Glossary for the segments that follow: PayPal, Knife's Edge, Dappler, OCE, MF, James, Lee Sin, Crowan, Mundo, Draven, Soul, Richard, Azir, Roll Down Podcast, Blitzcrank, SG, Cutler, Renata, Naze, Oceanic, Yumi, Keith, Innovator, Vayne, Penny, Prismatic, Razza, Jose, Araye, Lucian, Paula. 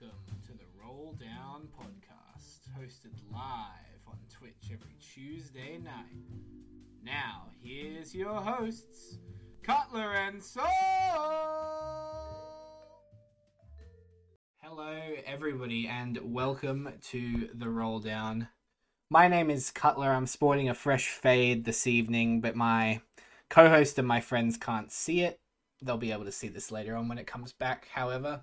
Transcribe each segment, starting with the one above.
Welcome to the Roll Down Podcast, hosted live on Twitch every Tuesday night. Now, here's your hosts, Cutler and Soul! Hello, everybody, and welcome to the Roll Down. My name is Cutler. I'm sporting a fresh fade this evening, but my co-host and my friends can't see it. They'll be able to see this later on when it comes back, however.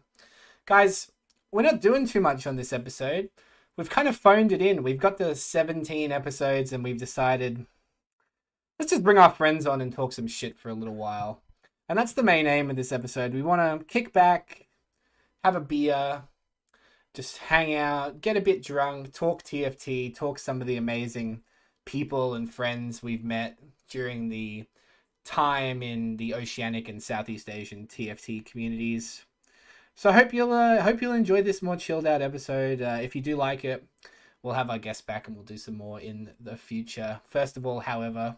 Guys, we're not doing too much on this episode. We've kind of phoned it in. We've got the 17 episodes and we've decided, let's just bring our friends on and talk some shit for a little while. And that's the main aim of this episode. We want to kick back, have a beer, just hang out, get a bit drunk, talk TFT, talk some of the amazing people and friends we've met during the time in the Oceanic and Southeast Asian TFT communities. So I hope you'll enjoy this more chilled out episode. If you do like it, we'll have our guests back and we'll do some more in the future. First of all, however,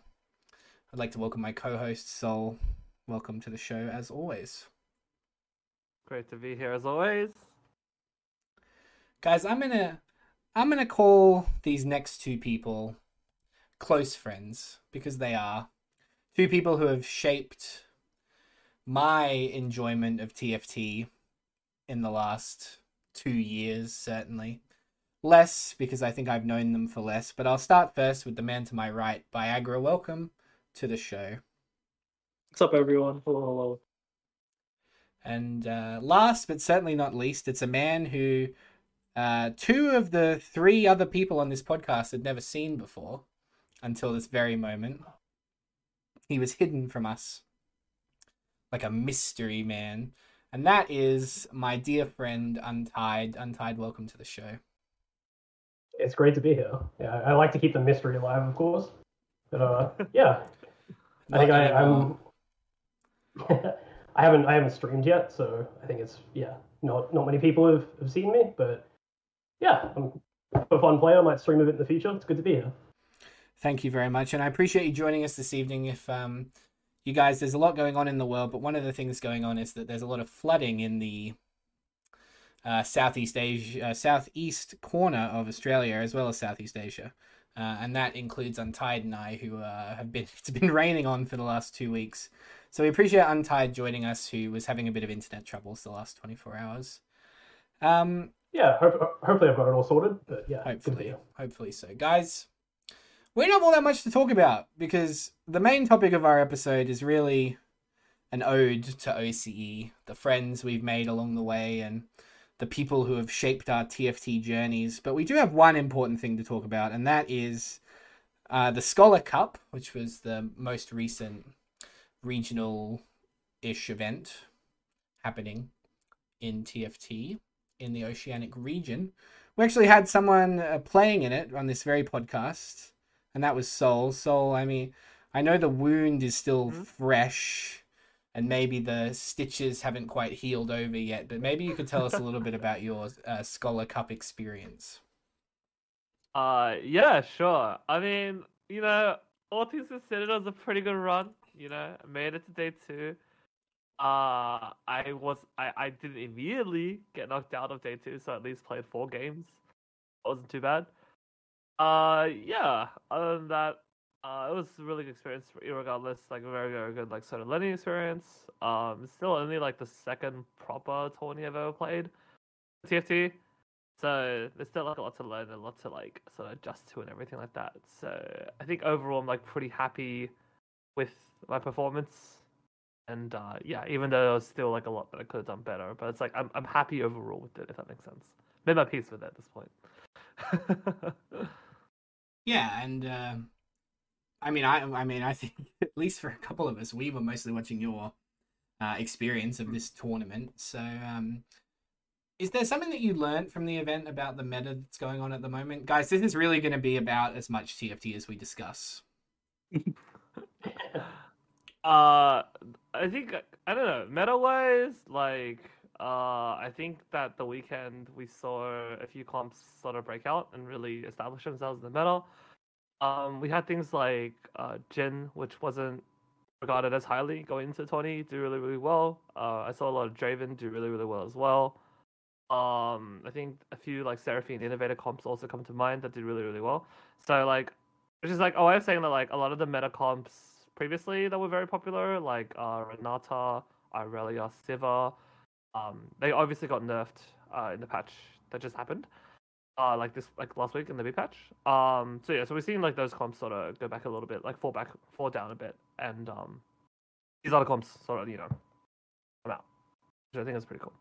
I'd like to welcome my co-host, Soul. Welcome to the show, as always. Great to be here, as always. Guys, I'm gonna call these next two people close friends because they are two people who have shaped my enjoyment of TFT. In the last 2 years, certainly. Less, because I think I've known them for less. But I'll start first with the man to my right, Byeagra. Welcome to the show. What's up, everyone? Hello, hello. And last, but certainly not least, it's a man who two of the three other people on this podcast had never seen before until this very moment. He was hidden from us like a mystery man. And that is my dear friend, Untied. Untied, welcome to the show. It's great to be here. Yeah, I like to keep the mystery alive, of course. But yeah, I haven't streamed yet, so I think it's not many people have seen me, but yeah, I'm a fun player. I might stream a bit in the future. It's good to be here. Thank you very much, and I appreciate you joining us this evening. You guys, there's a lot going on in the world, but one of the things going on is that there's a lot of flooding in the southeast corner of Australia, as well as Southeast Asia, and that includes Untied and I, who it's been raining on for the last 2 weeks. So we appreciate Untied joining us, who was having a bit of internet troubles the last 24 hours. Yeah, hopefully I've got it all sorted, but yeah, hopefully so, guys. We don't have all that much to talk about because the main topic of our episode is really an ode to OCE, the friends we've made along the way and the people who have shaped our TFT journeys. But we do have one important thing to talk about, and that is the Scholar Cup, which was the most recent regional-ish event happening in TFT in the Oceanic region. We actually had someone playing in it on this very podcast. And that was Soul. Soul, I mean, I know the wound is still fresh and maybe the stitches haven't quite healed over yet, but maybe you could tell us a little bit about your Scholar Cup experience. Yeah, sure. I mean, Ortiz and Senators a pretty good run, I made it to day two. I didn't immediately get knocked out of day two, so I at least played 4 games. That wasn't too bad. Yeah, other than that, it was a really good experience, regardless, like, a very, very good, like, solo learning experience. It's still only, like, the second proper tourney I've ever played, TFT, so there's still, like, a lot to learn and a lot to, like, sort of adjust to and everything like that, so I think overall I'm, like, pretty happy with my performance, and, yeah, even though there was still, like, a lot that I could have done better, but it's, like, I'm happy overall with it, if that makes sense. Made my peace with it at this point. Yeah, and I think at least for a couple of us, we were mostly watching your experience of this tournament. So, is there something that you learned from the event about the meta that's going on at the moment, guys? This is really going to be about as much TFT as we discuss. I think I don't know meta-wise, like. I think that the weekend we saw a few comps sort of break out and really establish themselves in the meta. We had things like Jin, which wasn't regarded as highly going into 20, do really, really well. I saw a lot of Draven do really, really well as well. I think a few like Seraphine Innovator comps also come to mind that did really, really well. So like, which is like a way of saying that like a lot of the meta comps previously that were very popular, like Renata, Irelia, Sivir, they obviously got nerfed in the patch that just happened, like last week in the B patch. So yeah, so we've seen like those comps sort of go back a little bit, like fall down a bit, and these other comps sort of, you know, come out, which I think is pretty cool.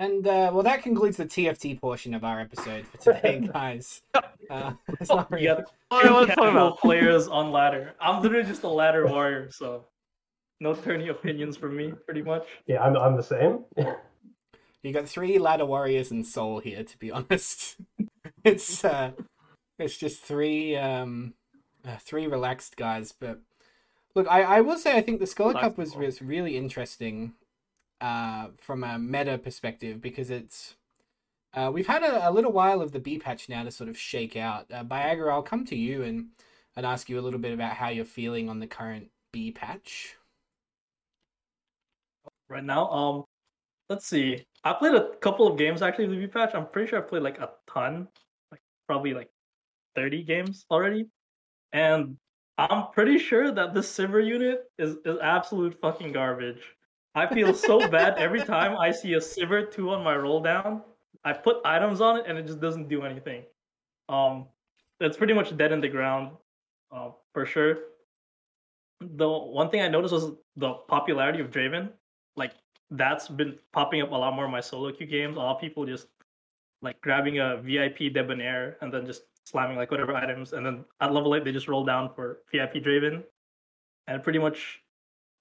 And, well, that concludes the TFT portion of our episode for today, guys. It's not really... Yeah. I want to talk about players on ladder. I'm literally just a ladder warrior, so no tourney opinions for me, pretty much. Yeah, I'm the same. You got three ladder warriors in Soul here, to be honest. It's just three relaxed guys. But, look, I will say I think the Scholar Cup was really interesting. From a meta perspective, because it's we've had a little while of the B patch now to sort of shake out. Byeagra, I'll come to you and ask you a little bit about how you're feeling on the current B patch right now. Let's see. I played a couple of games actually with the B patch. I'm pretty sure I played like a ton, like probably like 30 games already, and I'm pretty sure that this Sivir unit is absolute fucking garbage. I feel so bad every time I see a Sivir 2 on my roll down. I put items on it and it just doesn't do anything. It's pretty much dead in the ground, for sure. The one thing I noticed was the popularity of Draven. Like, that's been popping up a lot more in my solo queue games. A lot of people just like grabbing a VIP debonair and then just slamming like whatever items, and then at level 8 they just roll down for VIP Draven. And pretty much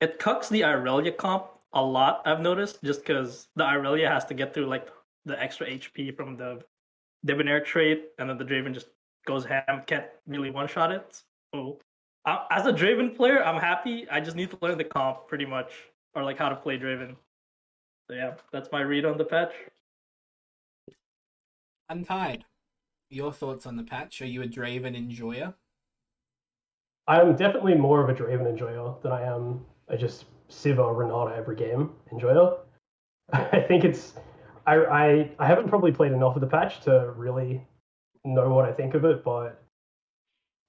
it cucks the Irelia comp a lot, I've noticed, just because the Irelia has to get through like the extra HP from the debonair trait, and then the Draven just goes ham, can't really one-shot it. So, as a Draven player, I'm happy. I just need to learn the comp, pretty much, or like how to play Draven. So yeah, that's my read on the patch. Untied, your thoughts on the patch? Are you a Draven enjoyer? I'm definitely more of a Draven enjoyer than I am a just Sivir, Renata every game enjoyer. I think it's... I haven't probably played enough of the patch to really know what I think of it, but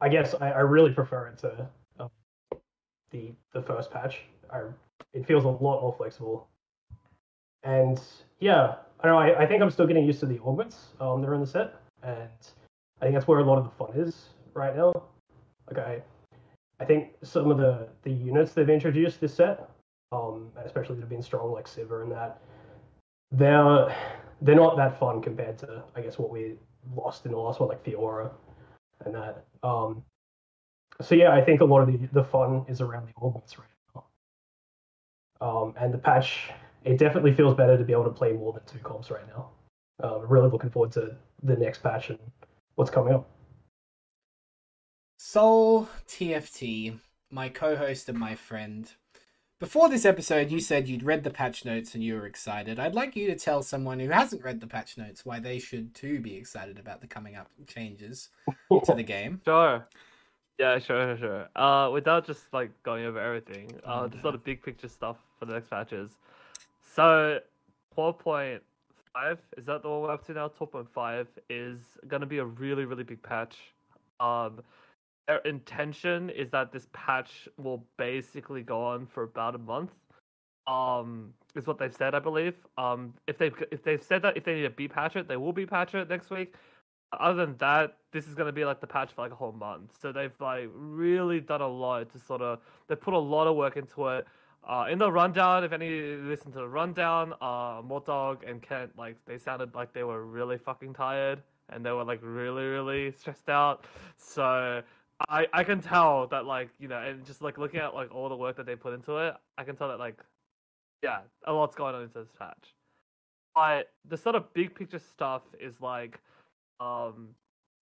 I guess I really prefer it to the first patch. It feels a lot more flexible. And yeah, I don't know, I think I'm still getting used to the augments that are in the set, and I think that's where a lot of the fun is right now. Okay, I think some of the units they've introduced this set, especially that have been strong like Sivir and that, they're not that fun compared to, I guess, what we lost in the last one, like Fiora and that. So yeah, I think a lot of the fun is around the augments right now. And the patch, it definitely feels better to be able to play more than two comps right now. Really looking forward to the next patch and what's coming up. Soul TFT, my co-host and my friend. Before this episode, you said you'd read the patch notes and you were excited. I'd like you to tell someone who hasn't read the patch notes why they should too be excited about the coming up changes to the game. Sure. Yeah, sure. Without just like going over everything, just sort of big picture stuff for the next patches. So 4.5, is that the one we're up to now? 4.5 is going to be a really, really big patch. Their intention is that this patch will basically go on for about a month. Is what they've said, I believe. If they've said that if they need to B-patch it, they will B-patch it next week. Other than that, this is going to be like the patch for like a whole month. So they've like really done a lot to sort of... They put a lot of work into it. In the rundown, if any listen to the rundown, Mortog and Kent, like they sounded like they were really fucking tired. And they were like really, really stressed out. So... I can tell that, like, you know, and just like looking at like all the work that they put into it, I can tell that, like, yeah, a lot's going on into this patch. But the sort of big picture stuff is like,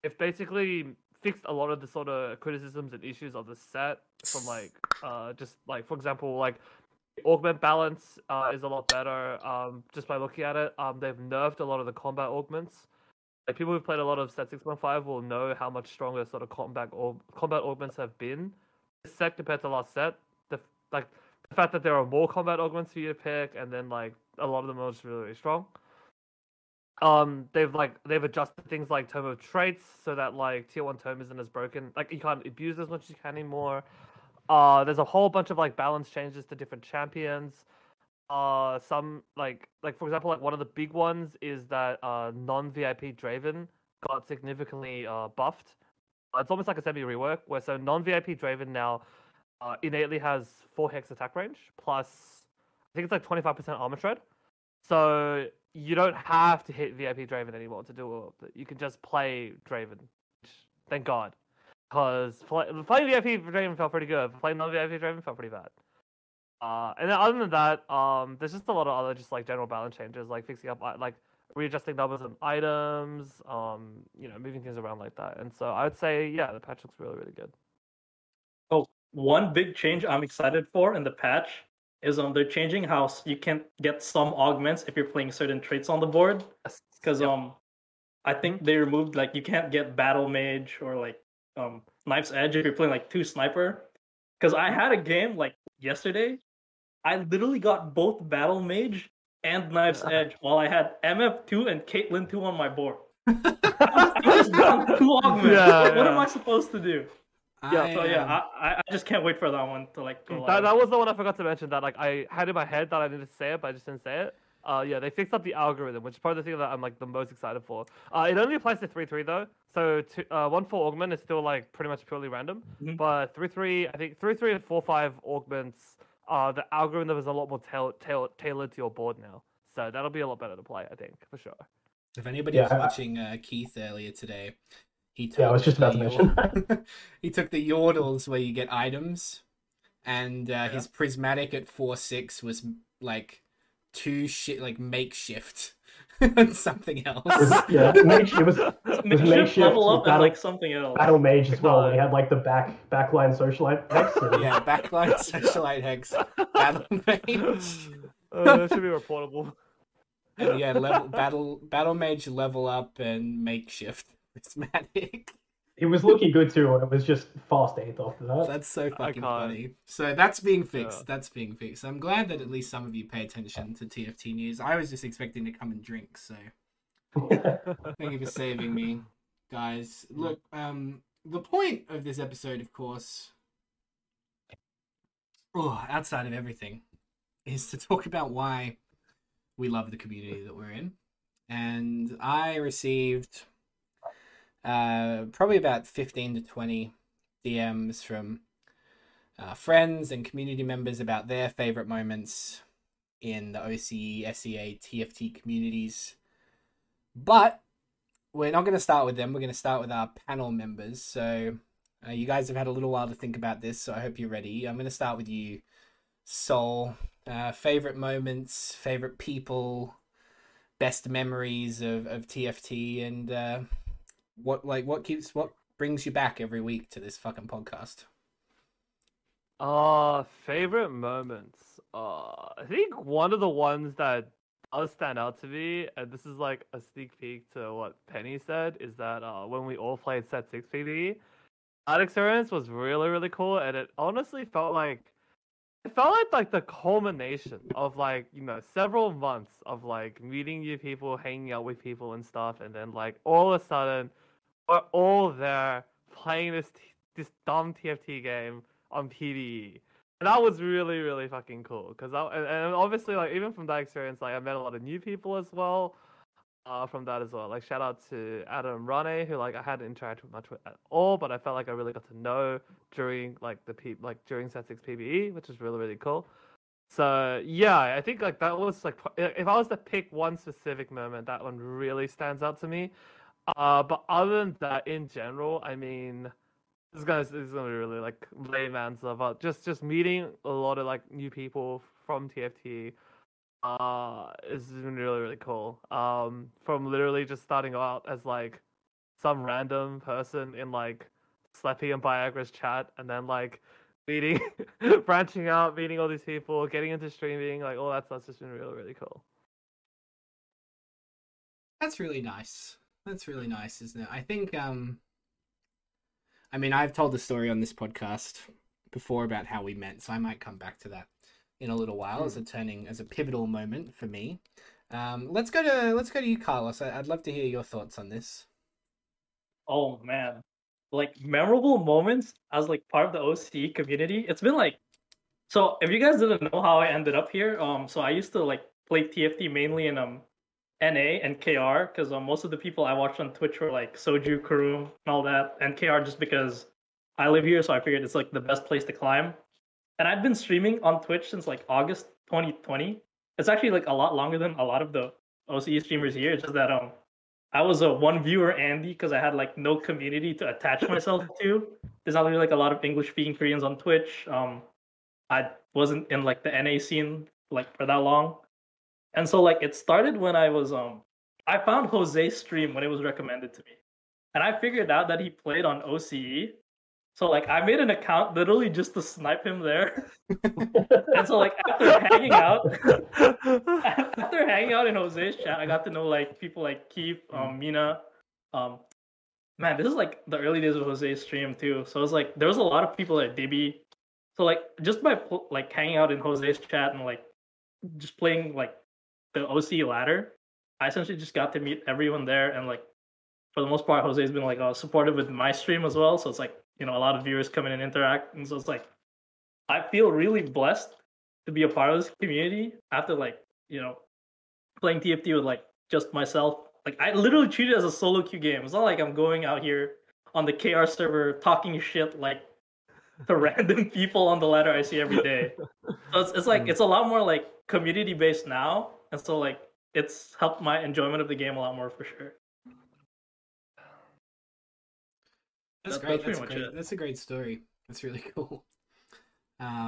they've basically fixed a lot of the sort of criticisms and issues of the set from like, just like, for example, like augment balance is a lot better just by looking at it. They've nerfed a lot of the combat augments. Like people who've played a lot of set 6.5 will know how much stronger sort of combat augments have been this set compared to last set. The fact that there are more combat augments for you to pick, and then like a lot of the modes really, really strong. They've adjusted things like Tome of Traits so that like tier 1 Tome isn't as broken. Like you can't abuse as much as you can anymore. There's a whole bunch of like balance changes to different champions. Some like for example, like one of the big ones is that non-VIP Draven got significantly buffed. It's almost like a semi-rework where so non-VIP Draven now innately has 4 hex attack range plus I think it's like 25% armor shred. So you don't have to hit VIP Draven anymore to do it. You can just play Draven. Thank God. Because playing VIP Draven felt pretty good. Playing non-VIP Draven felt pretty bad. And then other than that, there's just a lot of other just like general balance changes, like fixing up, like readjusting numbers and items, moving things around like that. And so I would say, yeah, the patch looks really, really good. Oh, one big change I'm excited for in the patch is they're changing how you can get some augments if you're playing certain traits on the board. Because I think they removed like you can't get Battlemage or like Knife's Edge if you're playing like 2 Sniper. Because I had a game like yesterday, I literally got both Battlemage and Knife's Edge while I had MF2 and Caitlyn 2 on my board. I was down 2 augments. What am I supposed to do? I just can't wait for that one to like go live. That was the one I forgot to mention that like I had in my head that I needed to say it, but I just didn't say it. They fixed up the algorithm, which is probably the thing that I'm like the most excited for. It only applies to 3-3 though, so 1-4 augment is still like pretty much purely random. Mm-hmm. But 3-3, I think 3-3 and 4-5 augments, the algorithm is a lot more tailored to your board now, so that'll be a lot better to play, I think, for sure. If anybody was watching Keith earlier today. I was just about to mention. He took the Yordles where you get items, and his prismatic at 4/6 was like makeshift and something else. It was makeshift level up battle, and like something else. Battle Mage as well. He had like the backline Socialite hex. Backline Socialite hex. Battle Mage. That should be reportable. And, Battle Mage level up and makeshift. Prismatic. It was looking good too, and it was just fast 8th after that. That's so fucking funny. So that's being fixed. I'm glad that at least some of you pay attention to TFT news. I was just expecting to come and drink, so thank you for saving me, guys. Look, the point of this episode, of course, outside of everything, is to talk about why we love the community that we're in. And I received probably about 15 to 20 DMs from friends and community members about their favorite moments in the OCE, SEA, TFT communities. But we're not going to start with them. We're going to start with our panel members. So you guys have had a little while to think about this, so I hope you're ready. I'm going to start with you, Soul. Favorite moments, favorite people, best memories of TFT, and... What brings you back every week to this fucking podcast? Favorite moments. I think one of the ones that does stand out to me, and this is like a sneak peek to what Penny said, is that when we all played Set 6 PvE, that experience was really, really cool, and it honestly felt like the culmination of like, you know, several months of like meeting new people, hanging out with people and stuff, and then like all of a sudden we're all there playing this dumb TFT game on PvE, and that was really, really fucking cool. Because and obviously like even from that experience, like I met a lot of new people as well from that as well. Like shout out to Adam Rane, who like I hadn't interacted with much with at all, but I felt like I really got to know during like during Set 6 PvE, which is really, really cool. So yeah, I think like that was like if I was to pick one specific moment, that one really stands out to me. But other than that, in general, I mean, this is gonna be really like layman's about just meeting a lot of like new people from TFT. It's been really, really cool. From literally just starting out as like some random person in like Sleppy and Byeagra's chat, and then like meeting, branching out, meeting all these people, getting into streaming, like all that stuff's just been really, really cool. That's really nice. That's really nice, isn't it? I think, I've told the story on this podcast before about how we met, so I might come back to that. in a little while as a pivotal moment for me. Let's go to you, Carlos. I'd love to hear your thoughts on this. Oh man, like memorable moments as like part of the OCE community. It's been like, so if you guys didn't know how I ended up here, so I used to like play TFT mainly in NA and KR because most of the people I watched on Twitch were like Soju, Karoom, and all that, and KR just because I live here, so I figured it's like the best place to climb. And I've been streaming on Twitch since like August 2020. It's actually like a lot longer than a lot of the OCE streamers here. It's just that I was a one viewer Andy because I had like no community to attach myself to. There's not really like a lot of English speaking Koreans on Twitch. I wasn't in like the NA scene like for that long. And so like it started when I was I found Jose's stream when it was recommended to me. And I figured out that he played on OCE. So like I made an account literally just to snipe him there. And so like after hanging out in Jose's chat, I got to know like people like Keith, Mina. Man, this is like the early days of Jose's stream too. So it's like there was a lot of people at Dibi. So like just by like hanging out in Jose's chat and like just playing like the OC ladder, I essentially just got to meet everyone there. And like for the most part, Jose's been like supportive with my stream as well. So it's like, you know, a lot of viewers come in and interact. And so it's like, I feel really blessed to be a part of this community after like, you know, playing TFT with like just myself. Like I literally treat it as a solo queue game. It's not like I'm going out here on the KR server talking shit like to random people on the ladder I see every day. So it's like, it's a lot more like community based now. And so like, it's helped my enjoyment of the game a lot more for sure. That's great. That's a great story. That's really cool.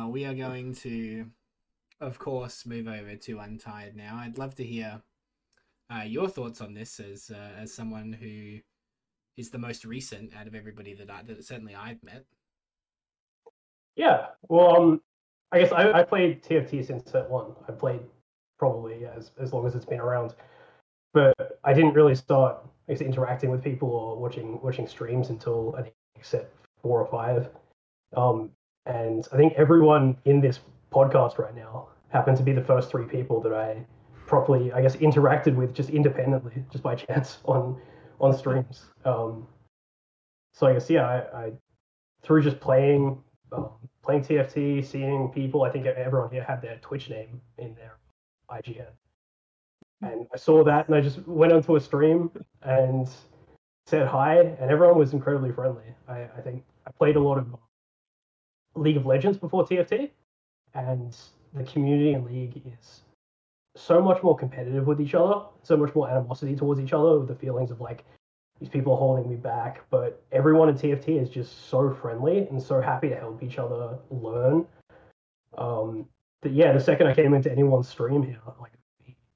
We are going to, of course, move over to Untied now. I'd love to hear your thoughts on this as someone who is the most recent out of everybody that certainly I've met. Yeah. Well, I guess I played TFT since set one. I played probably as long as it's been around, but I didn't really start interacting with people or watching streams until I think set 4 or 5, and I think everyone in this podcast right now happened to be the first 3 people that I properly, I guess, interacted with just independently, just by chance on streams. So I guess I through just playing TFT, seeing people. I think everyone here had their Twitch name in their IGN. And I saw that and I just went onto a stream and said hi, and everyone was incredibly friendly. I think I played a lot of League of Legends before TFT, and the community in League is so much more competitive with each other, so much more animosity towards each other with the feelings of like, these people are holding me back. But everyone in TFT is just so friendly and so happy to help each other learn. But yeah, the second I came into anyone's stream here, like,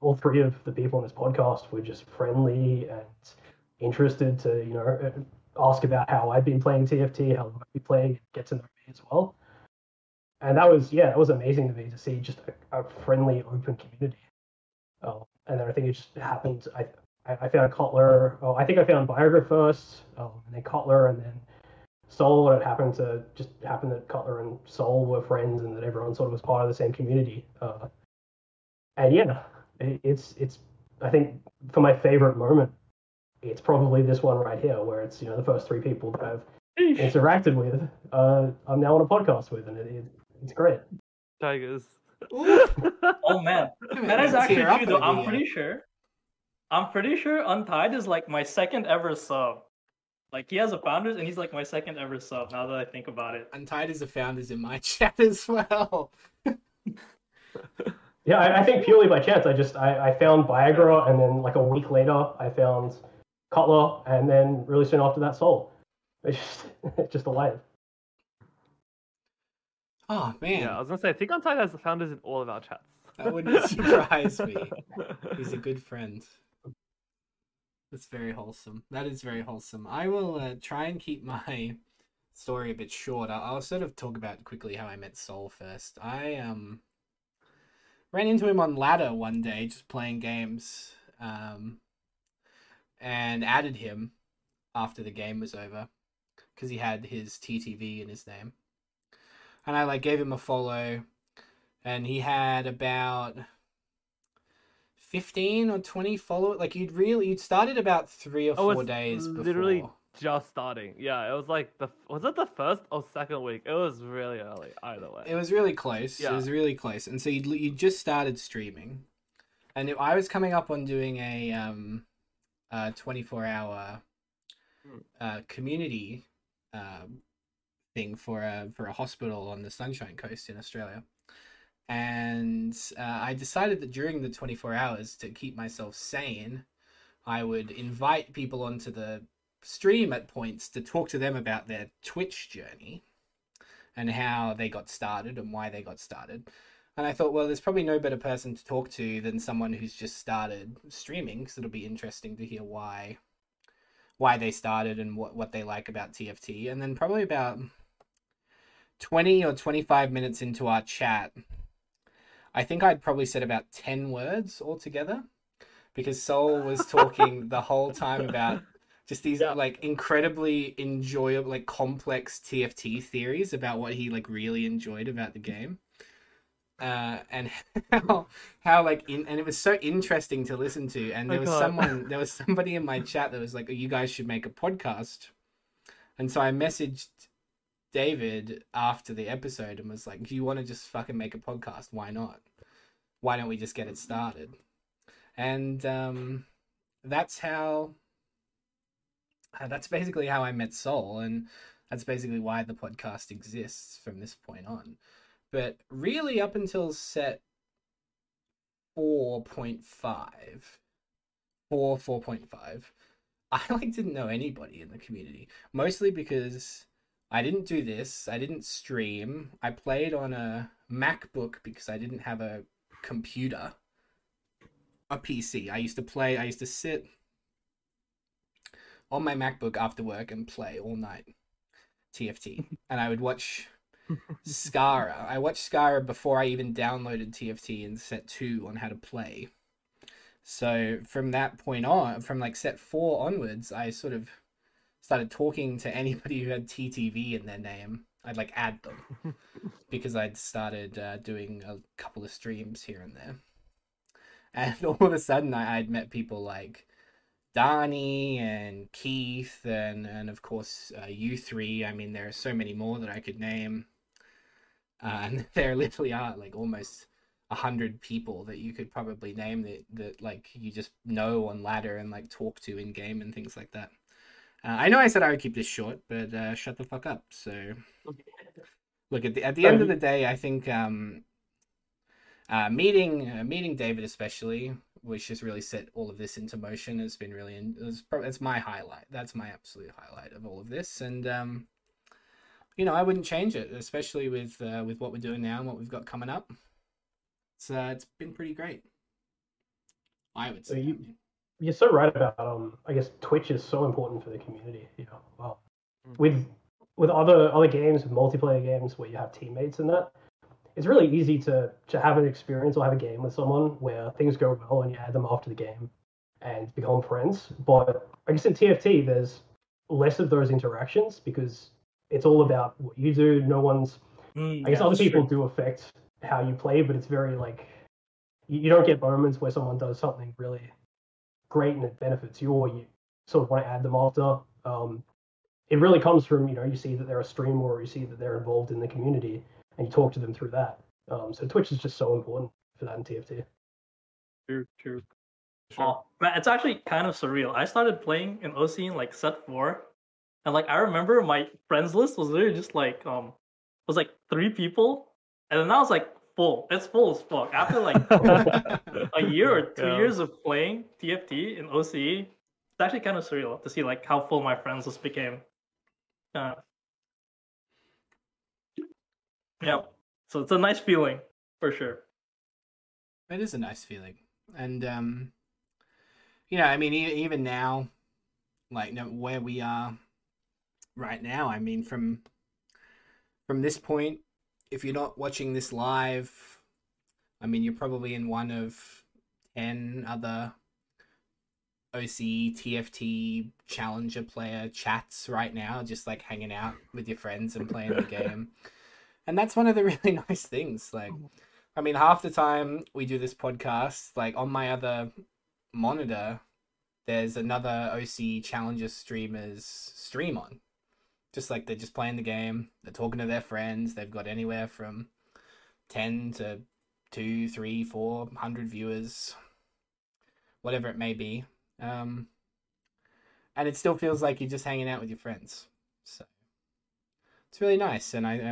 all 3 of the people on this podcast were just friendly and interested to, you know, ask about how I've been playing TFT, how long I've been playing, get to know me as well. And that was, yeah, it was amazing to me to see just a friendly, open community. And then I think it just happened. I found Cutler. Oh, I think I found Byeagra first, and then Cutler, and then Soul. And it happened that Cutler and Soul were friends, and that everyone sort of was part of the same community. And yeah. It's I think for my favorite moment, it's probably this one right here where it's, you know, the first 3 people that I've interacted with, I'm now on a podcast with, and it's great. Tigers. Oh man, that is actually true though. I'm pretty sure Untied is like my second ever sub. Like he has a founders and he's like my second ever sub. Now that I think about it, Untied is a founders in my chat as well. Yeah, I think purely by chance. I found Byeagra, and then like a week later, I found Cutler, and then really soon after that, Soul. It's just alive. Oh man! Yeah, I was gonna say, I think Untied has the founders in all of our chats. That wouldn't surprise me. He's a good friend. That's very wholesome. That is very wholesome. I will try and keep my story a bit short. I'll sort of talk about quickly how I met Soul first. I ran into him on ladder one day, just playing games, and added him after the game was over because he had his TTV in his name. And I like gave him a follow, and he had about 15 or 20 followers. Like you'd started about 3 or 4 days before. Literally just starting. Yeah, it was like was it the first or second week? It was really early either way. It was really close. Yeah. It was really close. And so you just started streaming. And I was coming up on doing a 24-hour community thing for a hospital on the Sunshine Coast in Australia. And I decided that during the 24 hours, to keep myself sane, I would invite people onto the stream at points to talk to them about their Twitch journey and how they got started and why they got started. And I thought, well, there's probably no better person to talk to than someone who's just started streaming, because it'll be interesting to hear why they started and what they like about TFT. And then probably about 20 or 25 minutes into our chat, I think I'd probably said about 10 words altogether, because Soul was talking the whole time about just these incredibly enjoyable, complex TFT theories about what he really enjoyed about the game. And how and it was so interesting to listen to. And there was somebody in my chat that was like, oh, you guys should make a podcast. And so I messaged David after the episode and was like, do you want to just fucking make a podcast? Why not? Why don't we just get it started? And that's basically how I met Soul, and that's basically why the podcast exists from this point on. But really, up until set 4.5, I didn't know anybody in the community, mostly because I didn't do this. I didn't stream. I played on a MacBook because I didn't have a computer, a PC. I used to sit on my MacBook after work and play all night TFT. And I would watch Skara. I watched Skara before I even downloaded TFT in set 2 on how to play. So from that point on, from set 4 onwards, I sort of started talking to anybody who had TTV in their name. I'd add them because I'd started doing a couple of streams here and there, and all of a sudden I'd met people like Danny and Keith and of course you three. I mean, there are so many more that I could name, and there literally are almost 100 people that you could probably name that you just know on ladder and talk to in game and things like that. I know I said I would keep this short, but shut the fuck up. So, look, at the end of the day, I think meeting David especially, which has really set all of this into motion, has been really. It's my highlight. That's my absolute highlight of all of this, and I wouldn't change it, especially with what we're doing now and what we've got coming up. It's been pretty great, I would say. You're so right about I guess Twitch is so important for the community. Well, with other games, multiplayer games where you have teammates and that, it's really easy to have an experience or have a game with someone where things go well and you add them after the game and become friends. But I guess in TFT there's less of those interactions because it's all about what you do. No one's I guess other people do affect how you play, but it's very you don't get moments where someone does something really great and it benefits you, or you sort of want to add them after. It really comes from you see that they're a streamer, or you see that they're involved in the community, and you talk to them through that. So Twitch is just so important for that in TFT. True. Oh, man, it's actually kind of surreal. I started playing in OC in set 4, and I remember my friends list was literally just was 3 people, and then I was full. It's full as fuck. After a year or 2 years of playing TFT in OCE, it's actually kind of surreal to see how full my friends list became. Yeah. So it's a nice feeling for sure. It is a nice feeling, and I mean, even now, where we are right now, I mean, from this point. If you're not watching this live, I mean, you're probably in one of 10 other OCE TFT Challenger player chats right now, just hanging out with your friends and playing the game. And that's one of the really nice things. I mean, half the time we do this podcast, like on my other monitor, there's another OC Challenges streamer's stream on. Just like they're just playing the game, they're talking to their friends, they've got anywhere from 10 to 2, 3, 400 viewers, whatever it may be. And it still feels like you're just hanging out with your friends. So it's really nice. And I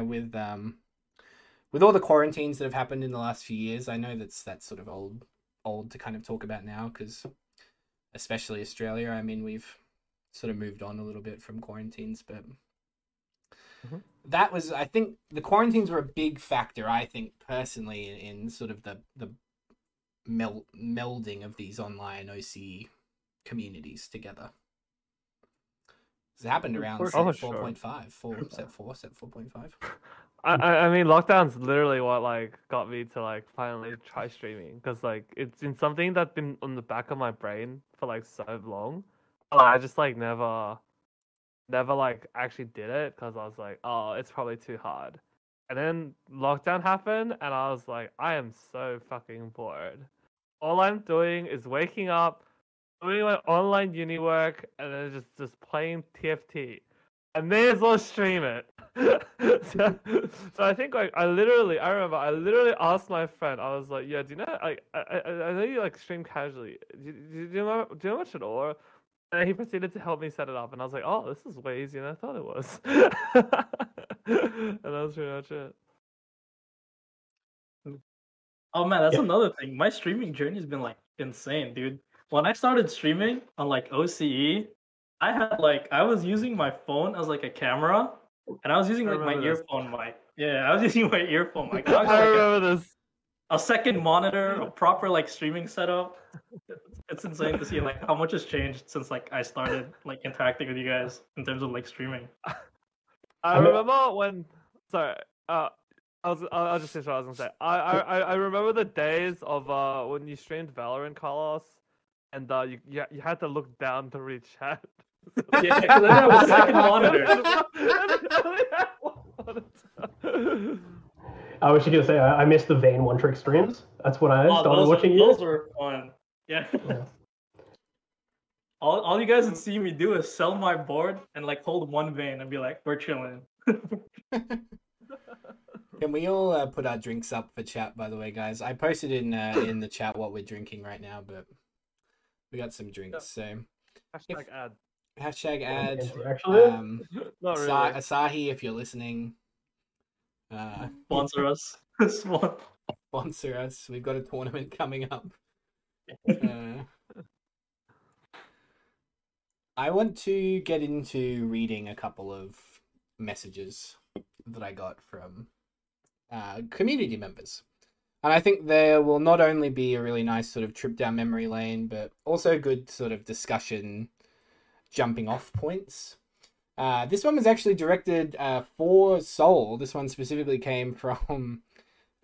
with all the quarantines that have happened in the last few years, I know that's sort of old to kind of talk about now, because especially Australia, I mean, we've sort of moved on a little bit from quarantines, but that was, I think the quarantines were a big factor, I think personally, in sort of the melding of these online OC communities together. It happened around set 4.5, set 4.5. I mean, lockdown's literally what like got me to like finally try streaming, because like it's been something that's been on the back of my brain for like so long. I just like never like actually did it, because I was like, oh, it's probably too hard. And then lockdown happened and I was like, I am so fucking bored. All I'm doing is waking up, doing my online uni work, and then just playing TFT. I may as well stream it. so I think like I remember I asked my friend, I was like, yeah, do you know, like I know you like stream casually. Do you know much at all? And he proceeded to help me set it up, and I was like, oh, this is way easier than I thought it was. And that was pretty much it. Oh man, that's another thing. My streaming journey has been like insane, dude. When I started streaming on like OCE, I was using my phone as like a camera, and I was using like my earphone mic. Yeah, I was using my earphone mic. I was, like, I remember this. A second monitor, a proper like streaming setup. It's insane to see like how much has changed since like I started like interacting with you guys in terms of like streaming. I remember when. Sorry, I'll just finish what I was gonna say. I remember the days of when you streamed Valorant, Carlos, and you had to look down to read chat. Yeah, because I was second monitor. I was just gonna say I missed the Vayne one trick streams. That's what I started watching. Those were fun. Yeah. All you guys would see me do is sell my board and like hold one vein and be like, we're chilling. Can we all put our drinks up for chat, by the way, guys? I posted in the chat what we're drinking right now, but we got some drinks. Yeah. So Hashtag ad. Actually, not really. Asahi, if you're listening, sponsor us. Sponsor us. We've got a tournament coming up. I want to get into reading a couple of messages that I got from community members, and I think there will not only be a really nice sort of trip down memory lane, but also good sort of discussion jumping off points. This one was actually directed for Soul. This one specifically came from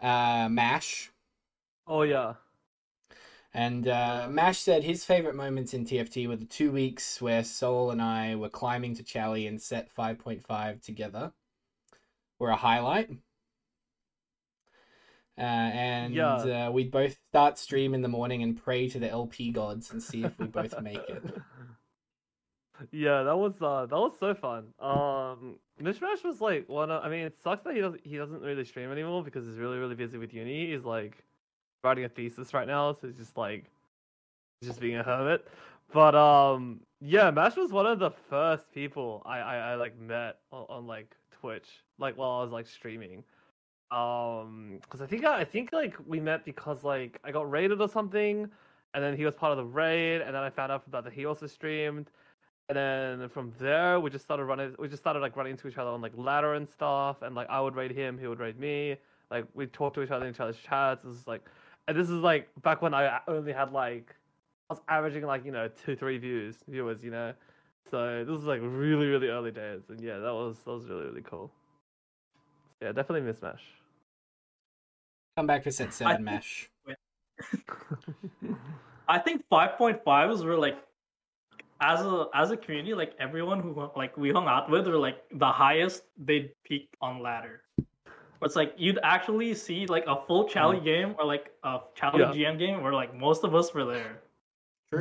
Mash. Oh yeah. And Mash said his favourite moments in TFT were the 2 weeks where Soul and I were climbing to Chally and set 5.5 together were a highlight. We'd both start stream in the morning and pray to the LP gods and see if we both make it. Yeah, that was so fun. Mishmash was like one of, I mean, it sucks that he doesn't really stream anymore because he's really, really busy with uni. He's like writing a thesis right now, so it's just like just being a hermit. But yeah, Mash was one of the first people I like met on like Twitch, like while I was like streaming, because I think like we met because like I got raided or something, and then he was part of the raid, and then I found out about that he also streamed, and then from there we just started running into each other on like ladder and stuff, and like I would raid him, he would raid me, like we talked to each other in each other's chats. It was like, and this is like back when I only had like, I was averaging like, you know, 2-3 viewers, you know, so this was like really, really early days, and yeah, that was really, really cool. Yeah, definitely miss Mash. Come back for set 7, Mash. I think 5.5 was where like, as a community, like everyone who like we hung out with were like the highest they'd peaked on ladder. where it's like you'd actually see like a full Chally game or like a Chally GM game where like most of us were there.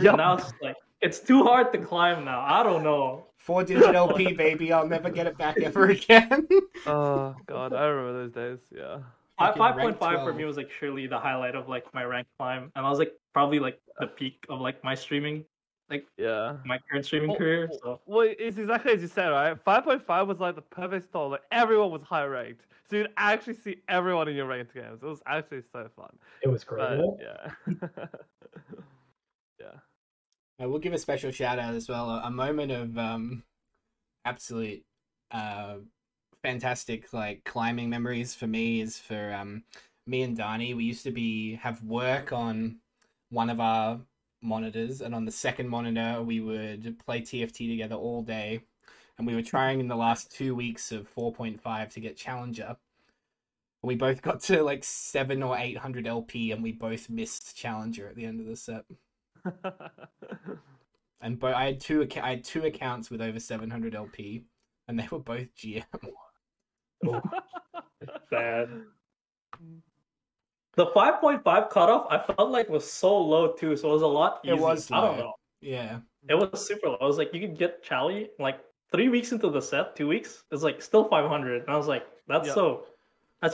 Yep. Now it's like it's too hard to climb now. I don't know. 4-digit LP, baby. I'll never get it back ever again. Oh god, I remember those days. Yeah. 5.5 for me was like surely the highlight of like my rank climb, and I was like probably like the peak of like my streaming, like my current streaming career. So well, it's exactly as you said, right? 5.5 was like the perfect stall. Like everyone was high ranked, so you'd actually see everyone in your ranked games. It was actually so fun. It was great. But, yeah. I will give a special shout out as well. A moment of absolute fantastic like climbing memories for me is for me and Dani. We used to have work on one of our monitors, and on the second monitor we would play TFT together all day. And we were trying in the last 2 weeks of 4.5 to get Challenger. We both got to like 700 or 800 LP, and we both missed Challenger at the end of the set. And but I had two accounts with over 700 LP, and they were both GM. Oh, sad. The 5.5 cutoff I felt like was so low too, so it was a lot easier. It was low. I don't know. Yeah, it was super low. I was like, you could get Chally like 3 weeks into the set, 2 weeks. It's like still 500, and I was like, that's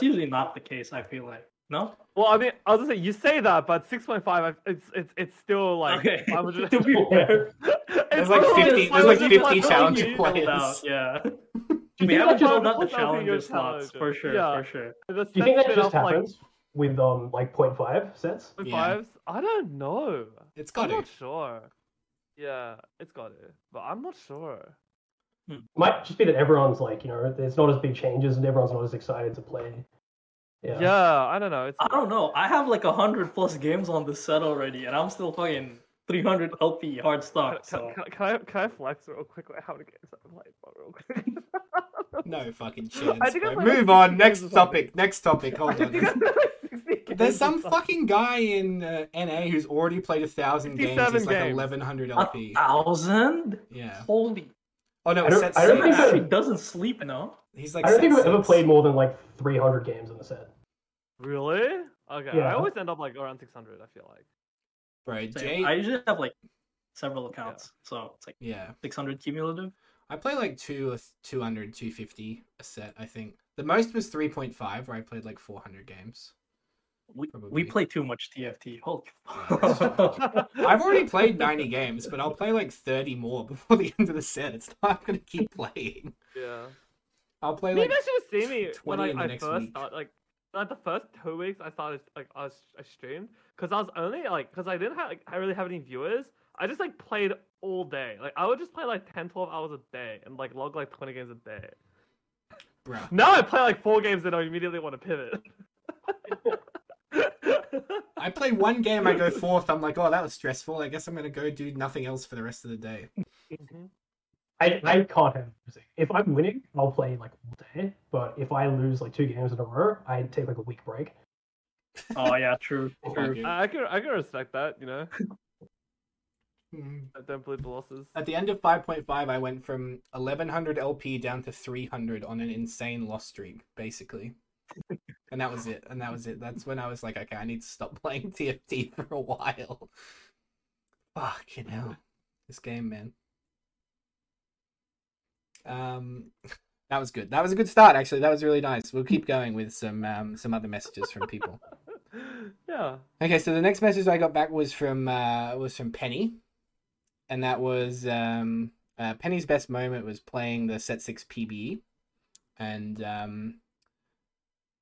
usually not the case. I feel like. No? Well, I mean, I was gonna say, you say that, but 6.5, it's still like... Okay, to be fair. There's like 50 challenge players. Yeah. We haven't just done the challenger slots, for sure, yeah. For sure. Do you think that just happens with, like, 0.5 sets? 0.5s? I don't know. It's got it. I'm not sure. Yeah, it's got it, but I'm not sure. Might just be that everyone's like, you know, there's not as big changes and everyone's not as excited to play. Yeah, I don't know. I don't know. I have like 100 plus games on this set already, and I'm still fucking 300 LP hard stock. Can I flex real quick? Like, how many games I played? Real quick. No fucking chance. Move on. Next topic. Hold on. There's some fucking guy in NA who's already played 1,000 games. He's like 1,100 LP. 1,000? Yeah. Holy. Oh no, I don't think he doesn't sleep. No. He's like. I don't think I've ever played more than like 300 games in a set. Really? Okay. Yeah. I always end up like around 600. I feel like. Right. I usually have like several accounts, so it's like 600 cumulative. I play like 200, 250 a set. I think the most was 3.5, where I played like 400 games. We play too much TFT. Holy fuck. I've already played 90 games, but I'll play like 30 more before the end of the set. It's not, I'm gonna keep playing. Yeah. I'll play like. You guys should have seen me when I first started. Like the first 2 weeks, I started like I streamed because I was only like because I didn't have like, I really have any viewers. I just like played all day. Like I would just play like 10, 12 hours a day and like log like 20 games a day. Bro. Now I play like 4 games and I immediately want to pivot. I play one game, I go fourth, I'm like, oh, that was stressful. I guess I'm going to go do nothing else for the rest of the day. Mm-hmm. I can't have losing. If I'm winning, I'll play like all day, but if I lose like 2 games in a row, I take like a week break. Oh, yeah, true. I can respect that, you know. I don't believe the losses. At the end of 5.5, I went from 1,100 LP down to 300 on an insane loss streak, basically. And that was it. That's when I was like, okay, I need to stop playing TFT for a while. Fucking hell. This game, man. That was good. That was a good start, actually. That was really nice. We'll keep going with some other messages from people. Yeah. Okay, so the next message I got back was from Penny. And that was Penny's best moment was playing the Set 6 PBE. And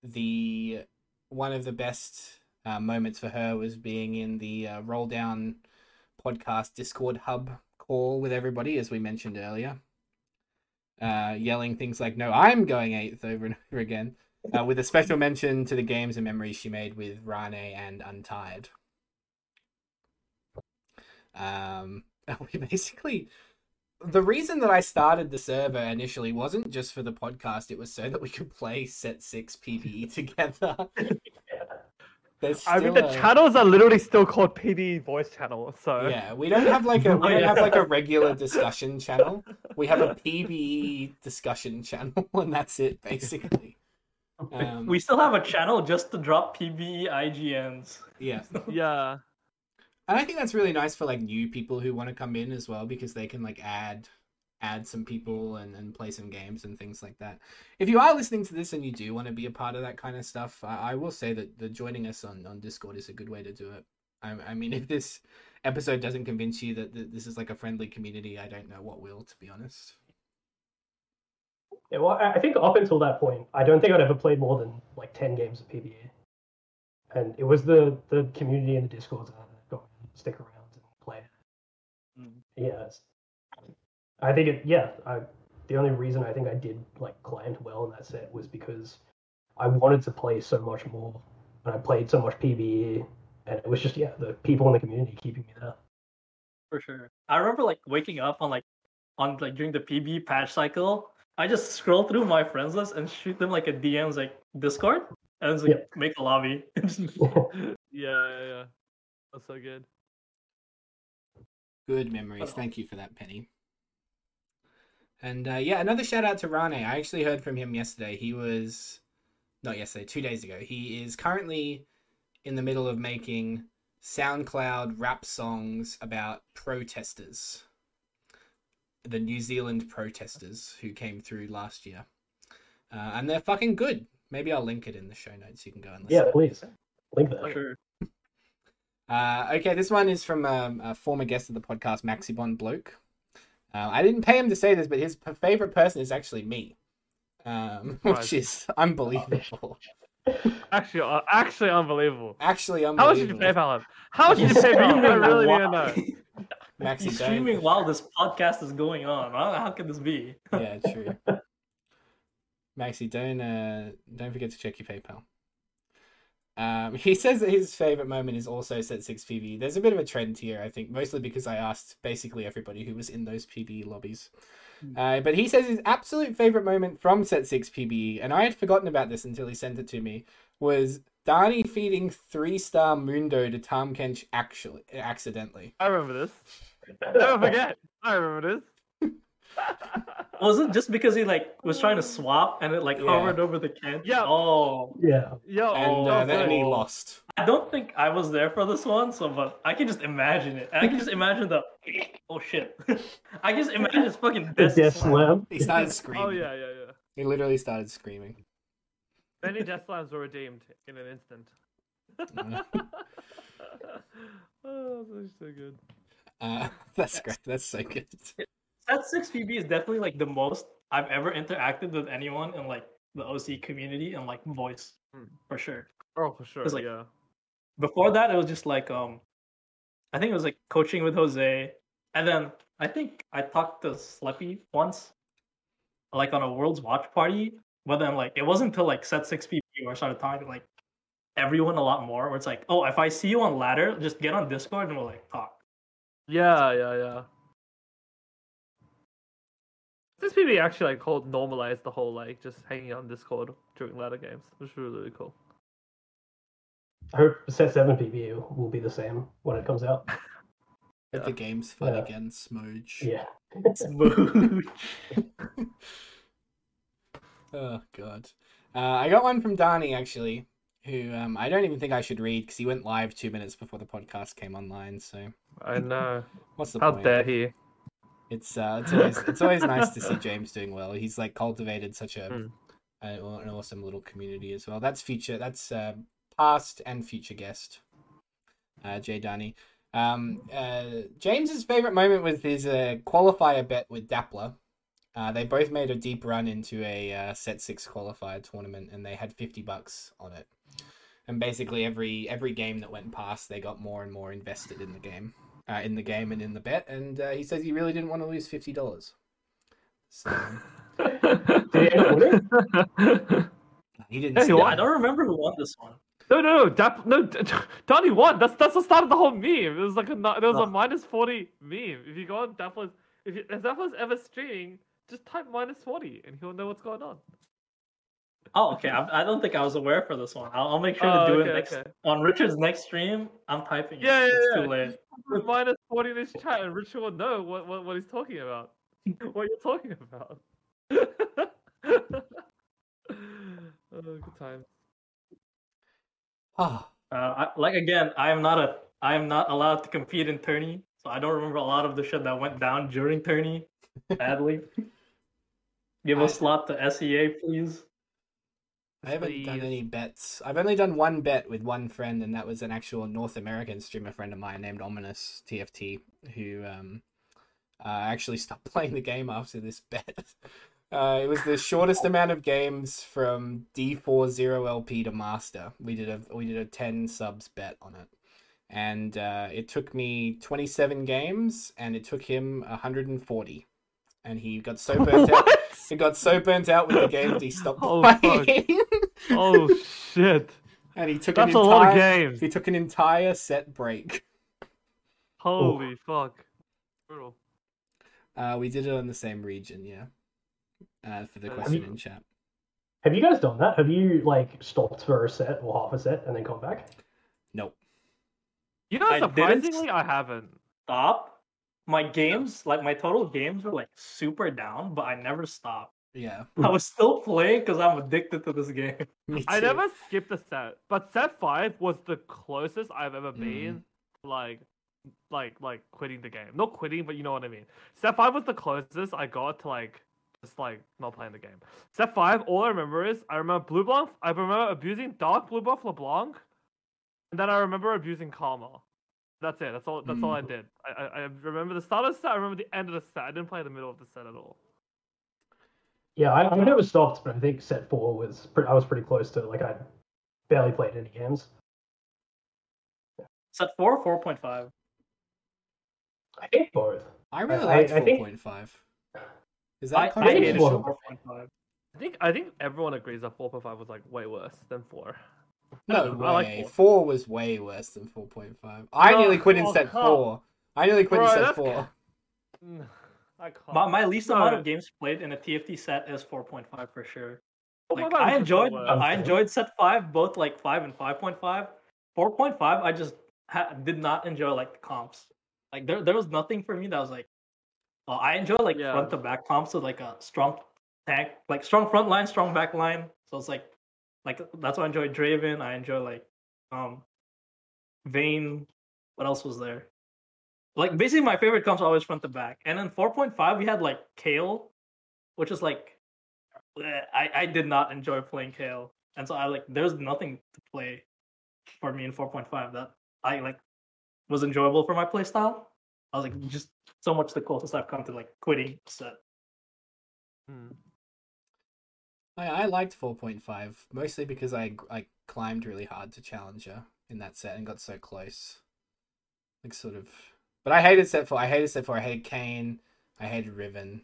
the one of the best moments for her was being in the Roll Down Podcast Discord hub call with everybody, as we mentioned earlier, yelling things like, no, I'm going 8th over and over again, with a special mention to the games and memories she made with Rane and Untied. We basically... The reason that I started the server initially wasn't just for the podcast. It was so that we could play Set 6 PBE together. I mean, the channels are literally still called PBE voice channel. So yeah, we don't have like a regular discussion channel. We have a PBE discussion channel, and that's it basically. We still have a channel just to drop PBE IGNs. Yeah. Yeah. And I think that's really nice for like new people who want to come in as well, because they can like add some people and play some games and things like that. If you are listening to this and you do want to be a part of that kind of stuff, I will say that the joining us on Discord is a good way to do it. I mean, if this episode doesn't convince you that this is like a friendly community, I don't know what will, to be honest. Yeah, well, I think up until that point, I don't think I'd ever played more than like 10 games of PBE. And it was the community in the Discord that got me to stick around and play it. Mm. Yeah, I think the only reason I think I did like climbed well in that set was because I wanted to play so much more, and I played so much PBE, and it was just the people in the community keeping me there. For sure, I remember like waking up on during the PBE patch cycle, I just scroll through my friends list and shoot them like a DMs like Discord, and it's like make a lobby. Yeah, that's so good. Good memories. Thank you for that, Penny. And another shout out to Rane. I actually heard from him yesterday. 2 days ago. He is currently in the middle of making SoundCloud rap songs about protesters, the New Zealand protesters who came through last year. And they're fucking good. Maybe I'll link it in the show notes. You can go and listen. Yeah, please. Link that. Sure. Okay, this one is from a former guest of the podcast, Maxibon Bloke. I didn't pay him to say this, but his favorite person is actually me, which is unbelievable. Actually unbelievable. Actually unbelievable. How much did you PayPal him? I really need to know. Maxi, he's streaming while this podcast is going on. How can this be? Yeah, true. Maxi, don't forget to check your PayPal. He says that his favorite moment is also set 6 PBE. There's a bit of a trend here, I think, mostly because I asked basically everybody who was in those PBE lobbies. But he says his absolute favorite moment from set 6 PBE, and I had forgotten about this until he sent it to me, was Dani feeding 3-star Mundo to Tamkench accidentally. I remember this. Don't forget. I remember this. Was it just because he like was trying to swap and it like hovered over the can? Yeah. Oh. Yeah. Yeah. And then he lost. I don't think I was there for this one, but I can just imagine it. I can just imagine the oh shit. I can just imagine his fucking death slam. He started screaming. Oh yeah. He literally started screaming. Many death slams were redeemed in an instant. Oh, that's so good. That's great. That's so good. That 6 PB is definitely like the most I've ever interacted with anyone in like the OC community and like voice for sure. Oh, for sure. Like, yeah. Before that, it was just like I think it was like coaching with Jose, and then I think I talked to Sleppy once, like on a World's Watch party. But then like it wasn't until like set 6 PB where I started talking to like everyone a lot more. Where it's like, oh, if I see you on ladder, just get on Discord and we'll like talk. Yeah. This PB actually like normalized the whole like just hanging out on Discord during ladder games, which was really, really cool. I hope set 7 PB will be the same when it comes out. Get the game's fun again, Smooge. Yeah, Smooge. Oh god, I got one from Dani actually, who I don't even think I should read because he went live 2 minutes before the podcast came online. So I know. What's the point? How dare he? It's always nice to see James doing well. He's like cultivated such an awesome little community as well. That's past and future guest, Jay Dani. James's favorite moment was his qualifier bet with Dappler. They both made a deep run into a set 6 qualifier tournament, and they had $50 on it. And basically every game that went past, they got more and more invested in the game. And in the bet, and he says he really didn't want to lose $50. So he didn't. He I don't remember who won this one. No, Dani won. That's the start of the whole meme. It was like a -40 meme. If you go on Dappler's, if Dappler's ever streaming, just type -40 and he'll know what's going on. Oh, okay. I don't think I was aware for this one. I'll make sure to do it next. Okay. On Richard's next stream, I'm typing it. Yeah, it's too late. -40 in his chat, and Richard will know what he's talking about. What you're talking about. Good time. I'm not allowed to compete in tourney, so I don't remember a lot of the shit that went down during tourney. Badly. Give a slot to SEA, please. I haven't done any bets. I've only done one bet with one friend, and that was an actual North American streamer friend of mine named Ominous TFT, who actually stopped playing the game after this bet. It was the shortest amount of games from D40LP to Master. We did a 10 subs bet on it. And it took me 27 games, and it took him 140. And he got so burnt out. He got so burnt out with the game that he stopped playing. Fuck. Oh shit! And he took that's an entire, a lot of games. He took an entire set break. Holy fuck! Brutal. We did it on the same region, yeah. For the question in chat. Have you guys done that? Have you stopped for a set or half a set and then come back? Nope. You know, surprisingly, I haven't stopped. My games, my total games were super down, but I never stopped. Yeah. I was still playing because I'm addicted to this game. I never skipped a set, but set 5 was the closest I've ever been to like quitting the game. Not quitting, but you know what I mean. Set 5 was the closest I got to just not playing the game. Set 5, all I remember is Blue Blanc, I remember abusing Dark Blue Buff LeBlanc, and then I remember abusing Karma. That's it. That's all I did. I remember the start of the set. I remember the end of the set. I didn't play the middle of the set at all. Yeah, I've never stopped, but I think set 4 was... I was pretty close to... I barely played any games. Yeah. Set 4 or 4.5? I hate both. I really liked 4.5. Is that controversial? I think everyone agrees that 4.5 was way worse than 4. No way. Like 4 was way worse than 4.5. I nearly quit in set 4. I can't. My least amount of games played in a TFT set is 4.5 for sure. I enjoyed set 5, both 5 and 5.5. 4.5, I just did not enjoy the comps. There was nothing for me that was I enjoy front to back comps with a strong tank, strong front line, strong back line. So it's that's why I enjoy Draven. I enjoy Vayne. What else was there? Basically my favorite comps are always front to back. And in 4.5 we had Kale, which is I did not enjoy playing Kale. And so I there's nothing to play for me in 4.5 that I was enjoyable for my playstyle. I was just so much the closest I've come to quitting set. I liked 4.5 mostly because I climbed really hard to Challenger in that set and got so close. But I hated set 4. I hated Kayn. I hated Riven.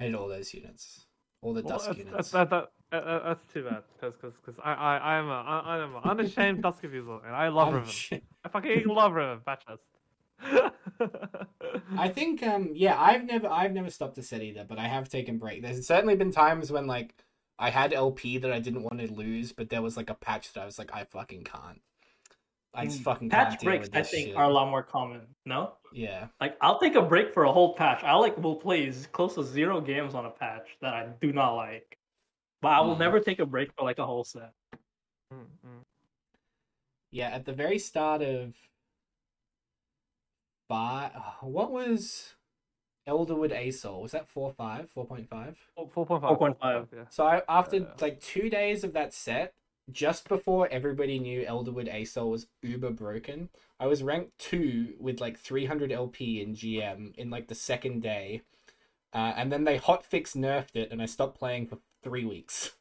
I hated all those units. All the Dusk units. That's too bad because I'm an unashamed Dusk abuser and I love Riven. I fucking love Riven. Batches. I think I've never stopped a set either, but I have taken break. There's certainly been times when I had LP that I didn't want to lose, but there was a patch that I was I fucking can't. I just fucking patch can't breaks. I think shit. Are a lot more common. No, yeah. I'll take a break for a whole patch. I will play close to 0 games on a patch that I do not like, but I will never take a break for a whole set. Mm-hmm. Yeah, at the very start of. But what was Elderwood Asol? Was that 4.5? 4.5? 4.5. Yeah. So after 2 days of that set, just before everybody knew Elderwood Asol was uber broken, I was ranked 2 with 300 LP in GM in the second day. And then they hotfix nerfed it and I stopped playing for 3 weeks.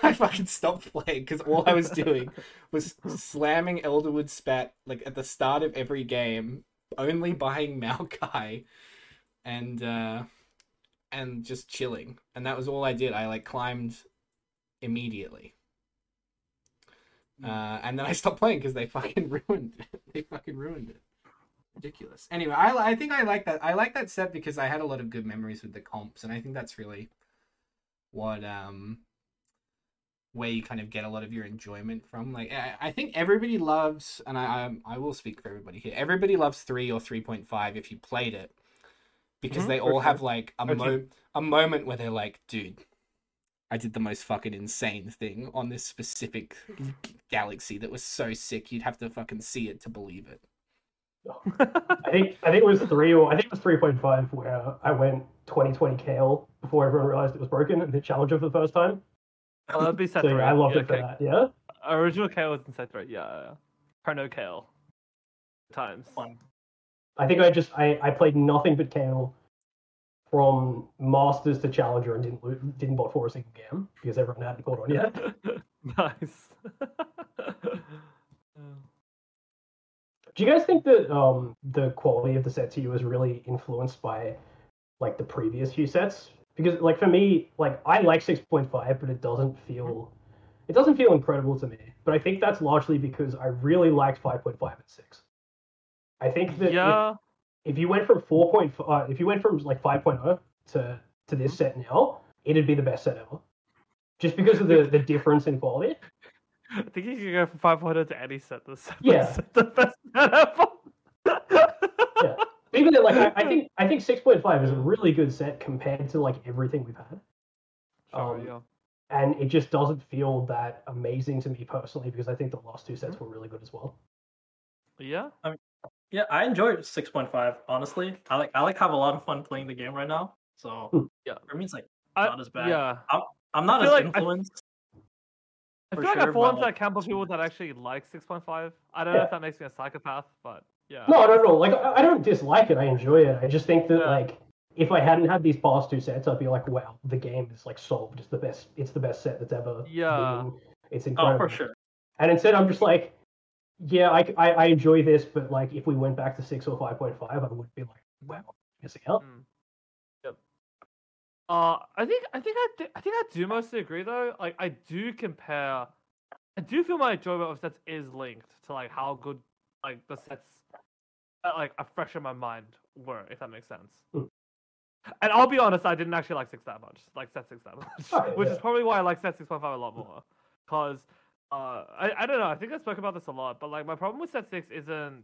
I fucking stopped playing because all I was doing was slamming Elderwood Spat at the start of every game, only buying Maokai and just chilling. And that was all I did. I climbed immediately. And then I stopped playing because they fucking ruined it. Ridiculous. Anyway, I think I like that. I like that set because I had a lot of good memories with the comps, and I think that's really what where you kind of get a lot of your enjoyment from. I think everybody loves, and I will speak for everybody here, everybody loves 3 or 3.5 if you played it, because they all have a moment where they're like, dude, I did the most fucking insane thing on this specific galaxy that was so sick you'd have to fucking see it to believe it. I think it was 3.5 where I went 20/20 kale before everyone realized it was broken and did challenge it for the first time. Oh, that'd be Seth. So yeah, I loved it for that. Yeah. Original kale was in Seth 3. Yeah. Chrono kale. Times. I think I played nothing but kale from Masters to Challenger and didn't bot for a single game because everyone hadn't caught on yet. Nice. Do you guys think that the quality of the sets here was really influenced by like the previous few sets? Because like for me, like I like 6.5, but it doesn't feel incredible to me. But I think that's largely because I really liked 5.5 and 6. I think that if you went from 4.5, if you went from like 5.0 to this set now, it'd be the best set ever, just because of the difference in quality. I think you could go from 5.0 to any set. This set the best set ever. Yeah, even though, like I think 6.5 is a really good set compared to like everything we've had. And it just doesn't feel that amazing to me personally because I think the last two sets were really good as well. Yeah. I mean, yeah, I enjoyed 6.5, honestly. I have a lot of fun playing the game right now. So, yeah, for me, it's like not as bad. Yeah. I'm not as influenced. I feel like I fall into that camp of people that actually like 6.5. I don't know if that makes me a psychopath, but yeah. No, I don't know. Like, I don't dislike it. I enjoy it. I just think that, like, if I hadn't had these past two sets, I'd be like, wow, the game is, like, solved. It's the best set that's ever been. It's incredible. Oh, for sure. And instead, I'm just like, yeah, I enjoy this, but like if we went back to 6 or 5.5, I would be like, wow, missing out. Mm. Yep. I think I do mostly agree though. Like I do feel my enjoyment of sets is linked to like how good like the sets that, like are fresh in my mind were, if that makes sense. Mm. And I'll be honest, I didn't actually like set six that much, oh, which is probably why I like set 6.5 a lot more, because. I don't know. I think I spoke about this a lot, but like my problem with set 6 isn't.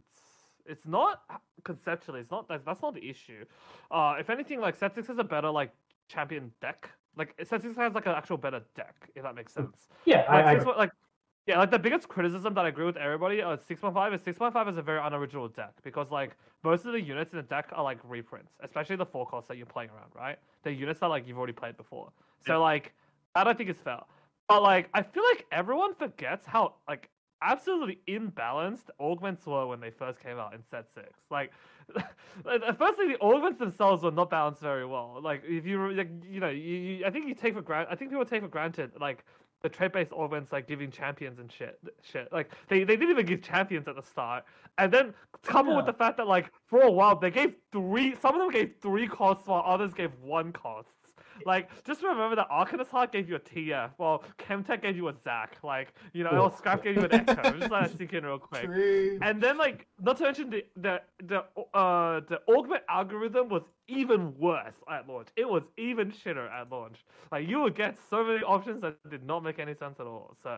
It's not conceptually. It's not that's not the issue. If anything, like set 6 has a better like champion deck. Like set 6 has like an actual better deck. If that makes sense. Yeah, like the biggest criticism that I agree with everybody on 6.5 is 6.5 is a very unoriginal deck because like most of the units in the deck are like reprints, especially the forecasts that you're playing around. Right, the units that like you've already played before. So like I don't think it's fair. But, like, I feel like everyone forgets how, like, absolutely imbalanced augments were when they first came out in Set 6. Like, firstly, the augments themselves were not balanced very well. Like, if you, like, you know, I think people take for granted, like, the trait-based augments, like, giving champions and shit. Like, they didn't even give champions at the start. And then, coupled with the fact that, like, for a while, they gave some of them gave 3 costs while others gave 1 cost. Like, just remember that Arcanist Heart gave you a TF, well, Chemtech gave you a Zac, like, you know, or Scrap gave you an Echo. I'm just letting that sink in real quick. True. And then, like, not to mention the augment algorithm was even worse at launch. It was even shitter at launch. Like, you would get so many options that did not make any sense at all. So,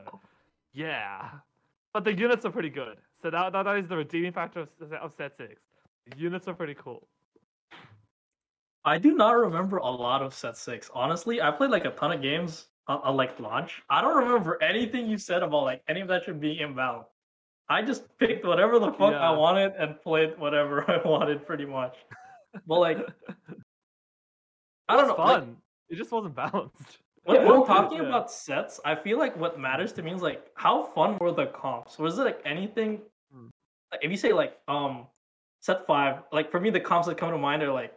yeah. But the units are pretty good. So that is the redeeming factor of Set 6. The units are pretty cool. I do not remember a lot of set 6. Honestly, I played like a ton of games on like launch. I don't remember anything you said about like any of that should be invalid. I just picked whatever the fuck I wanted and played whatever I wanted pretty much. But like, I don't know. Fun. Like, it just wasn't balanced. When we're talking about sets, I feel like what matters to me is like how fun were the comps? Was it like anything? Like, if you say like set 5, like for me the comps that come to mind are like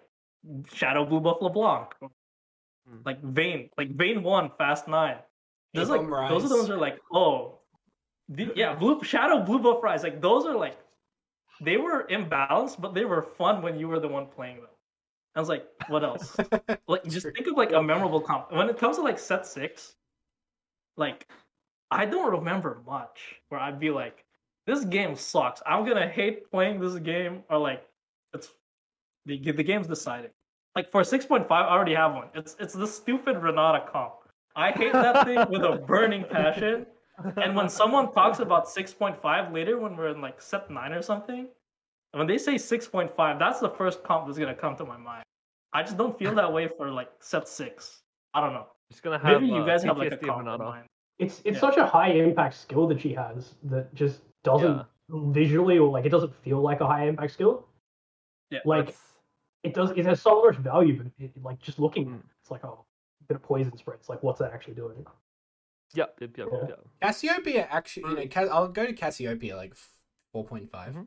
Shadow Blue Buff LeBlanc, like Vayne, Vayne 1, Fast 9. Those like Rise. Those are the ones that are like Shadow Blue Buff Rise. Like those are like they were imbalanced, but they were fun when you were the one playing them. I was like, what else? Like just think of like a memorable comp. When it comes to like set 6, like I don't remember much where I'd be like, this game sucks. I'm gonna hate playing this game or like it's. The game's decided. Like for 6.5, I already have one. It's the stupid Renata comp. I hate that thing with a burning passion. And when someone talks about 6.5 later, when we're in like set 9 or something, when they say 6.5, that's the first comp that's gonna come to my mind. I just don't feel that way for like set 6. I don't know. She's gonna have. Maybe you guys have like a comp. It's such a high impact skill that she has that just doesn't visually or like it doesn't feel like a high impact skill. Yeah, like it does. It has so much value, but it, like just looking, it's like a bit of poison spread. It's like what's that actually doing? Yep. Cassiopeia actually, I'll go to Cassiopeia like 4.5. Mm-hmm.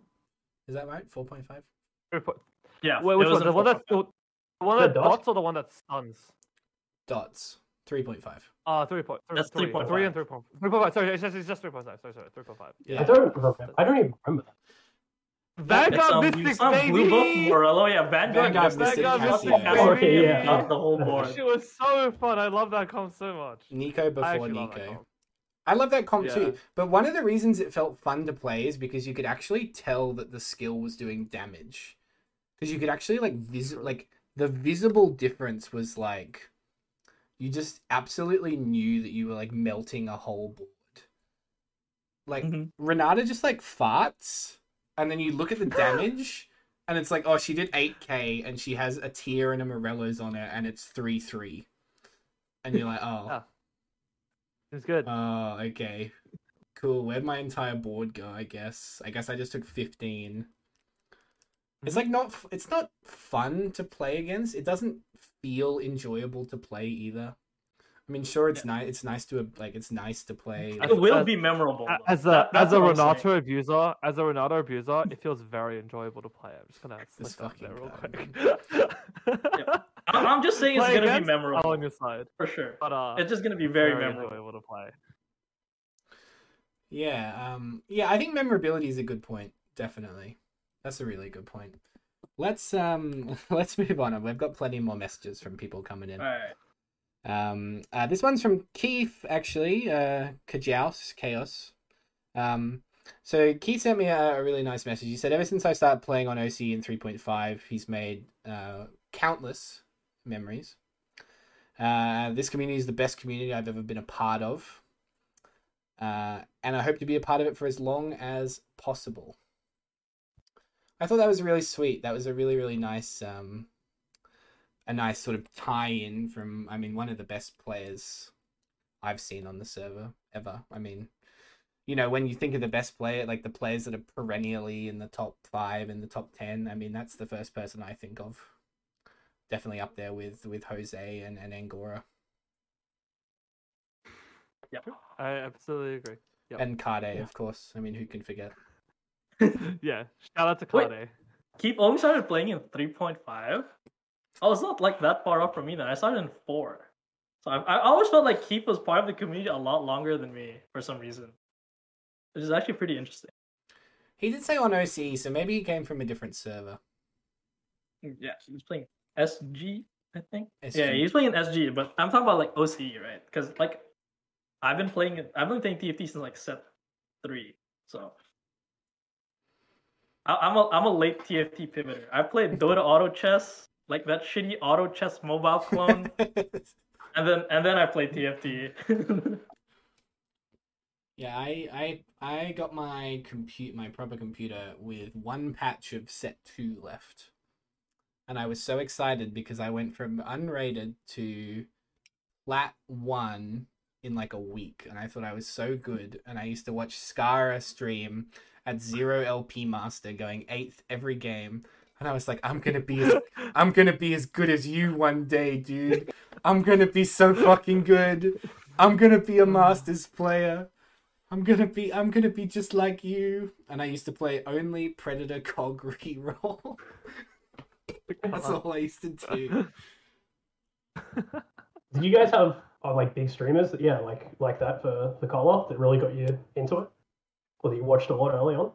Is that right? 4.5. Yeah. Wait, which one? The one that's the one that dots or the one that stuns? Dots. 3.5. 3.5. That's 3.5. 3.5. Sorry, it's just 3.5. Sorry, 3.5. Yeah. I don't even remember that. Vanguard Mystic, baby! Vanguard Mystic, the whole board. She was so fun. I love that comp so much. Nico before Nico. I love that comp too. But one of the reasons it felt fun to play is because you could actually tell that the skill was doing damage. Because you could actually the visible difference was like you just absolutely knew that you were like melting a whole board. Like Renata just like farts. And then you look at the damage, and it's like, oh, she did 8k, and she has a tier and a Morellos on her, and it's 3-3. And you're like, oh. Yeah. It's good. Oh, okay. Cool. Where'd my entire board go, I guess? I guess I just took 15. It's like it's not fun to play against. It doesn't feel enjoyable to play either. I mean, sure, it's nice. It's nice to play. It will be memorable. As a Renato abuser, it feels very enjoyable to play. I'm just gonna slip that real quick. I'm just saying it's gonna be memorable on your side for sure. But it's just gonna be very memorable to play. Yeah. I think memorability is a good point. Definitely, that's a really good point. Let's move on. We've got plenty more messages from people coming in. All right. This one's from Keith, actually, Chaos. So Keith sent me a really nice message. He said, ever since I started playing on OC in 3.5, he's made countless memories. This community is the best community I've ever been a part of. And I hope to be a part of it for as long as possible. I thought that was really sweet. That was a really, really nice... a nice sort of tie-in from, I mean, one of the best players I've seen on the server ever. I mean, you know, when you think of the best player, like the players that are perennially in the top 5 and the top 10, I mean, that's the first person I think of. Definitely up there with Jose and Angora. Yep. I absolutely agree. Yep. And Kade, of course. I mean, who can forget? Yeah. Shout out to Kade. Wait, Keith only started playing in 3.5. I was not like that far up from me then. I started in 4. So I always felt like Keith was part of the community a lot longer than me for some reason. Which is actually pretty interesting. He did say on OCE, so maybe he came from a different server. Yeah, he was playing SG, I think. SG. Yeah, he was playing SG, but I'm talking about like OCE, right? Because like I've been playing TFT since like set 3. So I'm a late TFT pivoter. I played Dota Auto Chess. Like that shitty auto chess mobile clone, and then I played TFT. Yeah, I got my proper computer with one patch of set 2 left, and I was so excited because I went from unrated to plat 1 in like a week, and I thought I was so good. And I used to watch Skara stream at 0 LP master, going 8th every game. And I was like, I'm gonna be as good as you one day, dude. I'm gonna be so fucking good. I'm gonna be a Masters player. I'm gonna be just like you. And I used to play only Predator Cog reroll. That's all I used to do. Do you guys have like big streamers that like that for the Call-Off that really got you into it? Or that you watched a lot early on?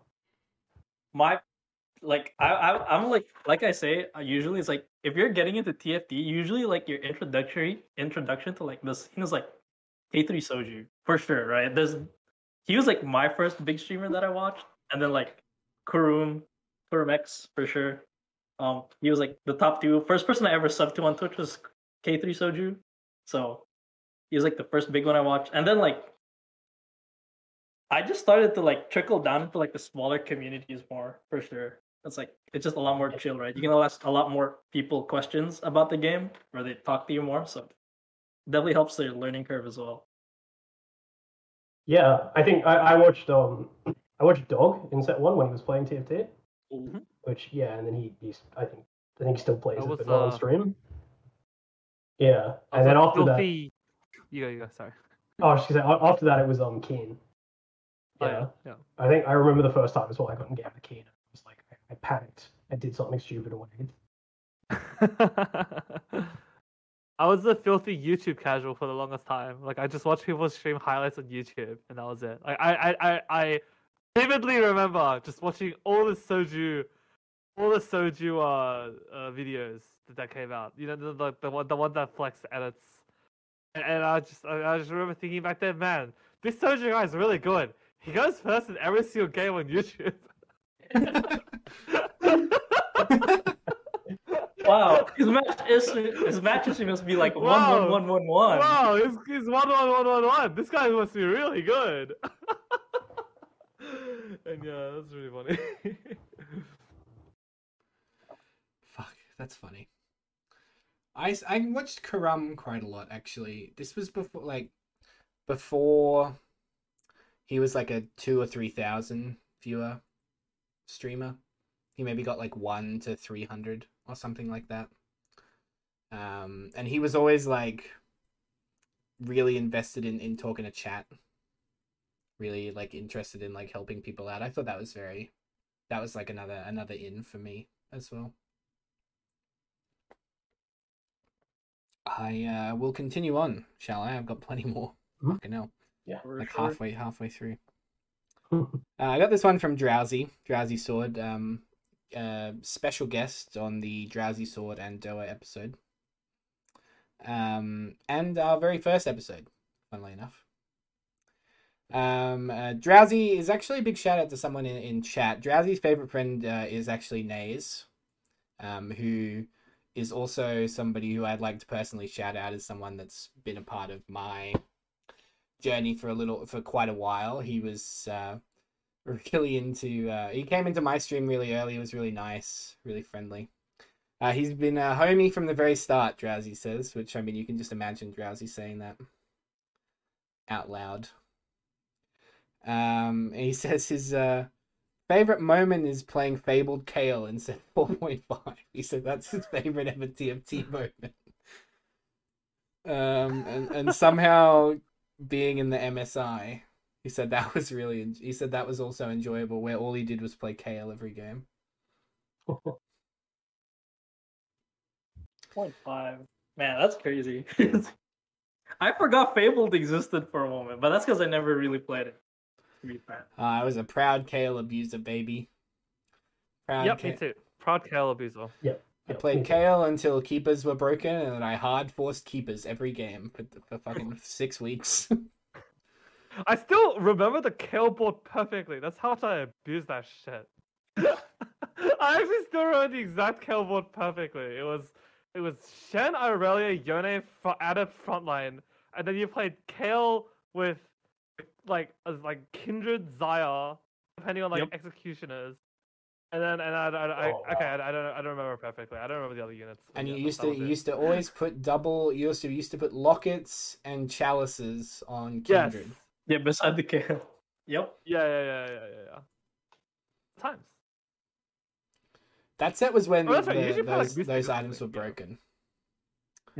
I'm like I say, usually it's like if you're getting into TFT, usually like your introduction to like the scene is like K3 Soju for sure, right? He was like my first big streamer that I watched, and then like Kurum X for sure. He was like the top 2. First person I ever subbed to on Twitch was K3 Soju, so he was like the first big one I watched, and then like I just started to like trickle down to like the smaller communities more for sure. It's like, it's just a lot more chill, right? You can ask a lot more people questions about the game, where they talk to you more. So definitely helps their learning curve as well. Yeah, I think I watched I watched Dog in set one when he was playing TFT, mm-hmm. which yeah, and then he I think he still plays it, but not on stream. Yeah, and then after that, you go. Sorry. Oh, I was just gonna say after that it was Keen. Yeah. I think I remember the first time as well. I got in game with Keen. I was like, I panicked. I did something stupid or whatever. I was a filthy YouTube casual for the longest time. Like, I just watched people stream highlights on YouTube, and that was it. Like, I vividly remember just watching all the soju videos that came out. You know, the one that flexed edits. And I just remember thinking back then, man, this soju guy is really good. He goes first in every single game on YouTube. Wow, his matches must be like 1-1-1-1-1. Wow, he's 1-1-1-1-1. This guy must be really good. And yeah, that's really funny. Fuck, that's funny. I watched Karum quite a lot actually. This was before he was like a 2,000 or 3,000 viewer streamer. He maybe got like 1 to 300 or something like that. And he was always like really invested in talking to chat. Really like interested in like helping people out. I thought that was that was like another in for me as well. I will continue on, shall I? I've got plenty more. Mm-hmm. Fucking hell. Yeah. Like sure. halfway through. I got this one from Drowsy Sword. Special guest on the Drowsy Sword and Doa episode. And our very first episode, funnily enough. Drowsy is actually a big shout out to someone in chat. Drowsy's favorite friend is actually Naze, who is also somebody who I'd like to personally shout out as someone that's been a part of my journey for quite a while. He was really into he came into my stream really early. It was really nice, really friendly. He's been a homie from the very start, Drowsy says, which I mean you can just imagine Drowsy saying that out loud. He says his favorite moment is playing Fabled Kale in set 4.5. He said that's his favorite ever TFT moment. And somehow being in the MSI, he said that was really. He said that was also enjoyable, where all he did was play Kale every game. 0.5, man, that's crazy. I forgot Fabled existed for a moment, but that's because I never really played it. I was a proud Kale abuser, baby. Me too. Proud Kale abuser. Yep. I played Kale until keepers were broken, and then I hard forced keepers every game for fucking 6 weeks. I still remember the Kale board perfectly. That's how much I abused that shit. I actually still remember the exact Kale board perfectly. It was Shen, Irelia, Yone, Adep frontline, and then you played Kale with like Kindred, Zaya, depending on like executioners, and then I don't remember perfectly. I don't remember the other units. And you used to put lockets and chalices on Kindred. Yes. Yeah, beside the Kale. Yep. Yeah. Times. That set was when those items were broken.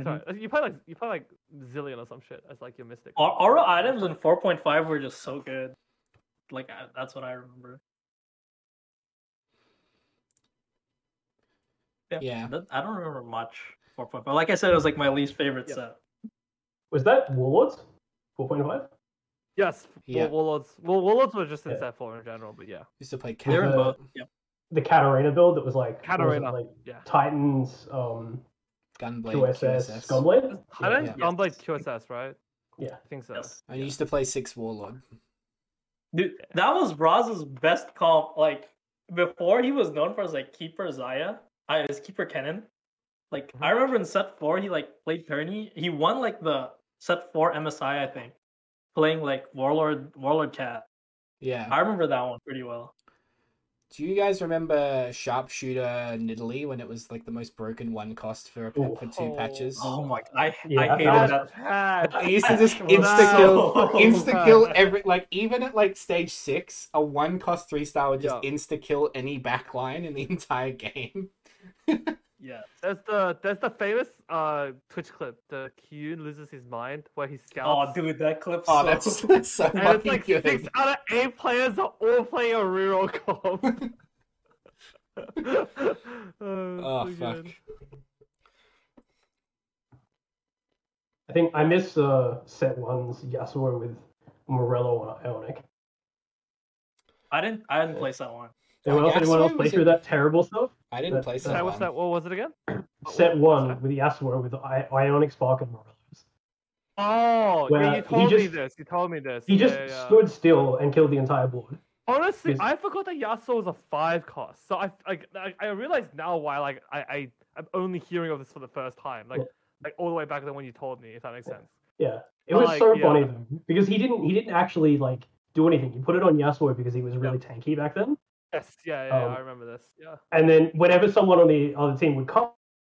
Sorry, you play like Zillion or some shit as like your Mystic. Aura items in 4.5 were just so good. Like that's what I remember. Yeah. I don't remember much 4.5. Like I said, it was like my least favorite set. Was that Warlords 4.5? Yes. Yeah. Warlords were just in set 4 in general, but yeah. Used to play Katarina. Yeah. The Katarina build that was like Katarina, Titans. Gunblade, QSS. Gunblade? I don't think Gunblade QSS, right? Yeah. I think so. Yes. I used to play 6 Warlord. Dude, that was Raz's best comp. Like, before he was known for his, like, Keeper Zaya. His Keeper Kennen. Like, I remember in set 4, he, like, played Kearney. He won, like, the set 4 MSI, I think. Playing, like, Warlord Cat. Yeah. I remember that one pretty well. Do you guys remember Sharpshooter Nidalee when it was like the most broken one cost for a pet for two patches? Oh my god, I hated that. It used to just insta kill every, like even at like stage 6, a 1-cost 3-star would just insta kill any backline in the entire game. Yeah, there's the famous Twitch clip, the Q loses his mind where he scouts. Oh, dude, that clip. Oh, that's so and funny. It's like 6 out of 8 players are all playing a reroll comp. Oh, fuck. Good. I think I missed set 1's Yasuo with Morello and Ionic. I didn't play set 1. Anyone else play through that terrible stuff? I didn't play set one. What was it again? Set 1 with the Asura with Ionic Spark and Morellos. Oh, yeah, you told me this. He just stood still and killed the entire board. Honestly, I forgot that Yasuo was a 5-cost. So I realized now why like I'm only hearing of this for the first time. Like all the way back then when you told me, if that makes sense. Yeah. It was so funny though. Because he didn't actually like do anything. You put it on Yasuo because he was really tanky back then. Yes, I remember this. Yeah. And then whenever someone on the other team would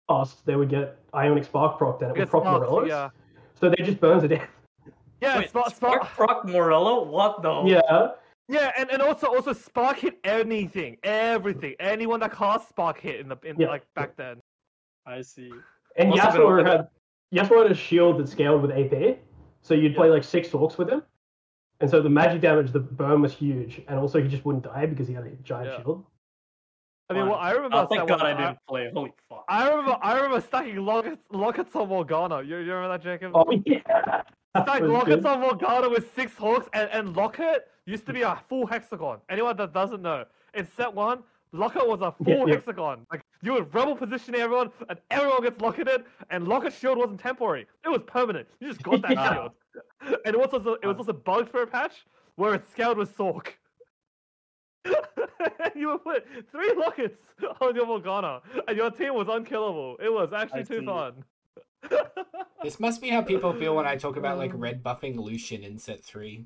cast, they would get Ionic Spark proc, and it would proc Morello. Yeah. So they just burned to death. Yeah, Spark proc Morello? What though? Yeah. Yeah, and also Spark hit everything. Anyone that cast Spark hit like back then. I see. And Yasuo had a shield that scaled with AP, so you'd play like 6 orcs with him. And so the magic damage, the burn was huge, and also he just wouldn't die because he had a giant shield. I mean, well, I remember. Oh, thank God I didn't play. Holy fuck! I remember stacking lockets on Morgana. You remember that, Jacob? Oh yeah. Stack lockets on Morgana with 6 hawks, and locket used to be a full hexagon. Anyone that doesn't know, in set 1, locket was a full hexagon. Like you would rebel position everyone, and everyone gets locketed, and locket shield wasn't temporary; it was permanent. You just got that shield. And it was also bugged for a patch where it scaled with Sork. And you would put 3 lockets on your Morgana, and your team was unkillable. It was actually too fun. This must be how people feel when I talk about like red buffing Lucian in set 3.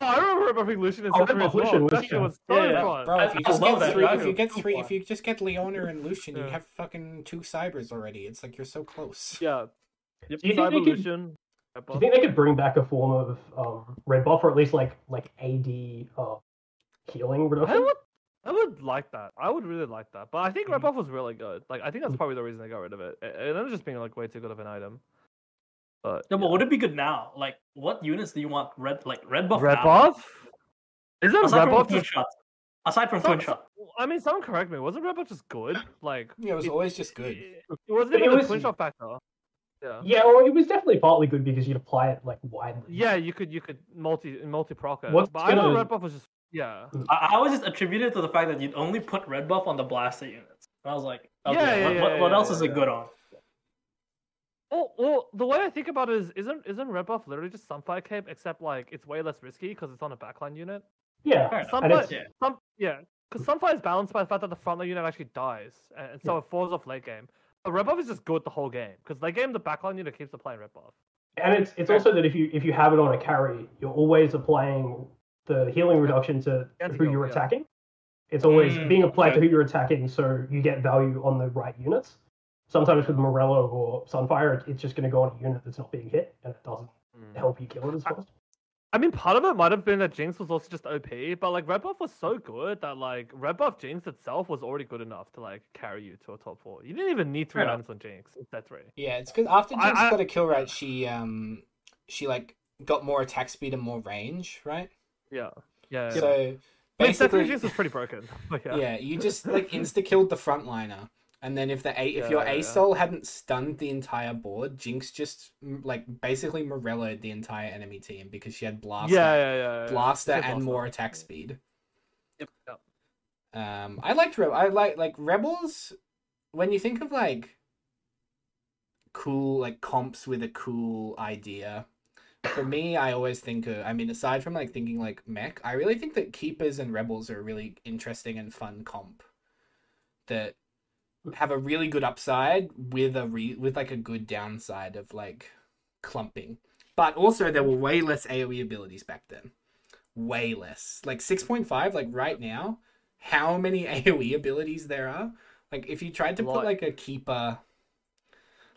Oh, I remember red buffing Lucian in set 3 as well. Lucian was so fun. Bro, if you just get Leona and Lucian, you have fucking 2 cybers already. It's like you're so close. Yeah. Yep, Cyber Lucian. Do you think they could bring back a form of red buff, or at least like AD healing reduction? I would like that. I would really like that. But I think red buff was really good. Like I think that's probably the reason they got rid of it. And it was just being like way too good of an item. But but would it be good now? Like what units do you want red buff? Red now? Buff? Is that red buff just shots? Aside from Twin Shot. I mean, someone correct me. Wasn't red buff just good? Like yeah, it was always just good. It wasn't even a Twin Shot factor. Yeah, well, it was definitely partly good because you'd apply it like widely. Yeah, you could multi-proc it. But I know red buff was just I was just attributed to the fact that you'd only put red buff on the blaster units. And I was like, okay, what else is it good on? Well, the way I think about it is, isn't red buff literally just Sunfire Cape, except like it's way less risky because it's on a backline unit? Yeah, because Sunfire is balanced by the fact that the frontline unit actually dies, and so it falls off late game. Red buff is just good the whole game because they game the backline unit keeps applying red buff, and it's also that if you have it on a carry, you're always applying the healing reduction to who you're attacking. It's always being applied to who you're attacking, so you get value on the right units. Sometimes with Morello or Sunfire, it's just going to go on a unit that's not being hit, and it doesn't help you kill it as fast. I mean, part of it might have been that Jinx was also just OP, but like red buff was so good that like red buff Jinx itself was already good enough to like carry you to a top 4. You didn't even need 3 items on Jinx. That's 3. Yeah, it's because after Jinx got a kill, right? She like got more attack speed and more range, right? Yeah. So basically, Jinx was pretty broken. You just like insta killed the frontliner, and then if your Ace Soul hadn't stunned the entire board, Jinx just like basically Morello'd the entire enemy team because she had Blaster and more attack speed. Yep. I like Rebels. When you think of like cool like comps with a cool idea, for me I always think of, I mean, aside from like thinking like mech, I really think that Keepers and Rebels are a really interesting and fun comp that have a really good upside with a good downside of like clumping. But also there were way less AoE abilities back then. Way less. Like 6.5, like right now, how many AoE abilities there are. Like, if you tried to put, like, a keeper...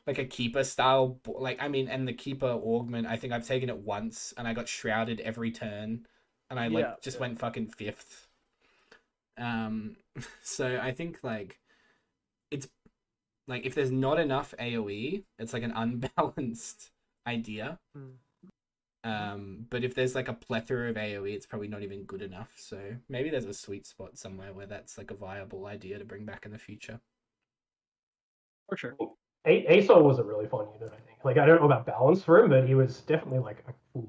like a keeper style, like, I mean, and the keeper augment, I think I've taken it once and I got shrouded every turn and I went fucking fifth. So I think like it's like if there's not enough AoE, it's like an unbalanced idea. But if there's like a plethora of AoE, it's probably not even good enough. So maybe there's a sweet spot somewhere where that's like a viable idea to bring back in the future. For sure. Asa was a really fun unit, I think. Like, I don't know about balance for him, but he was definitely, like, a cool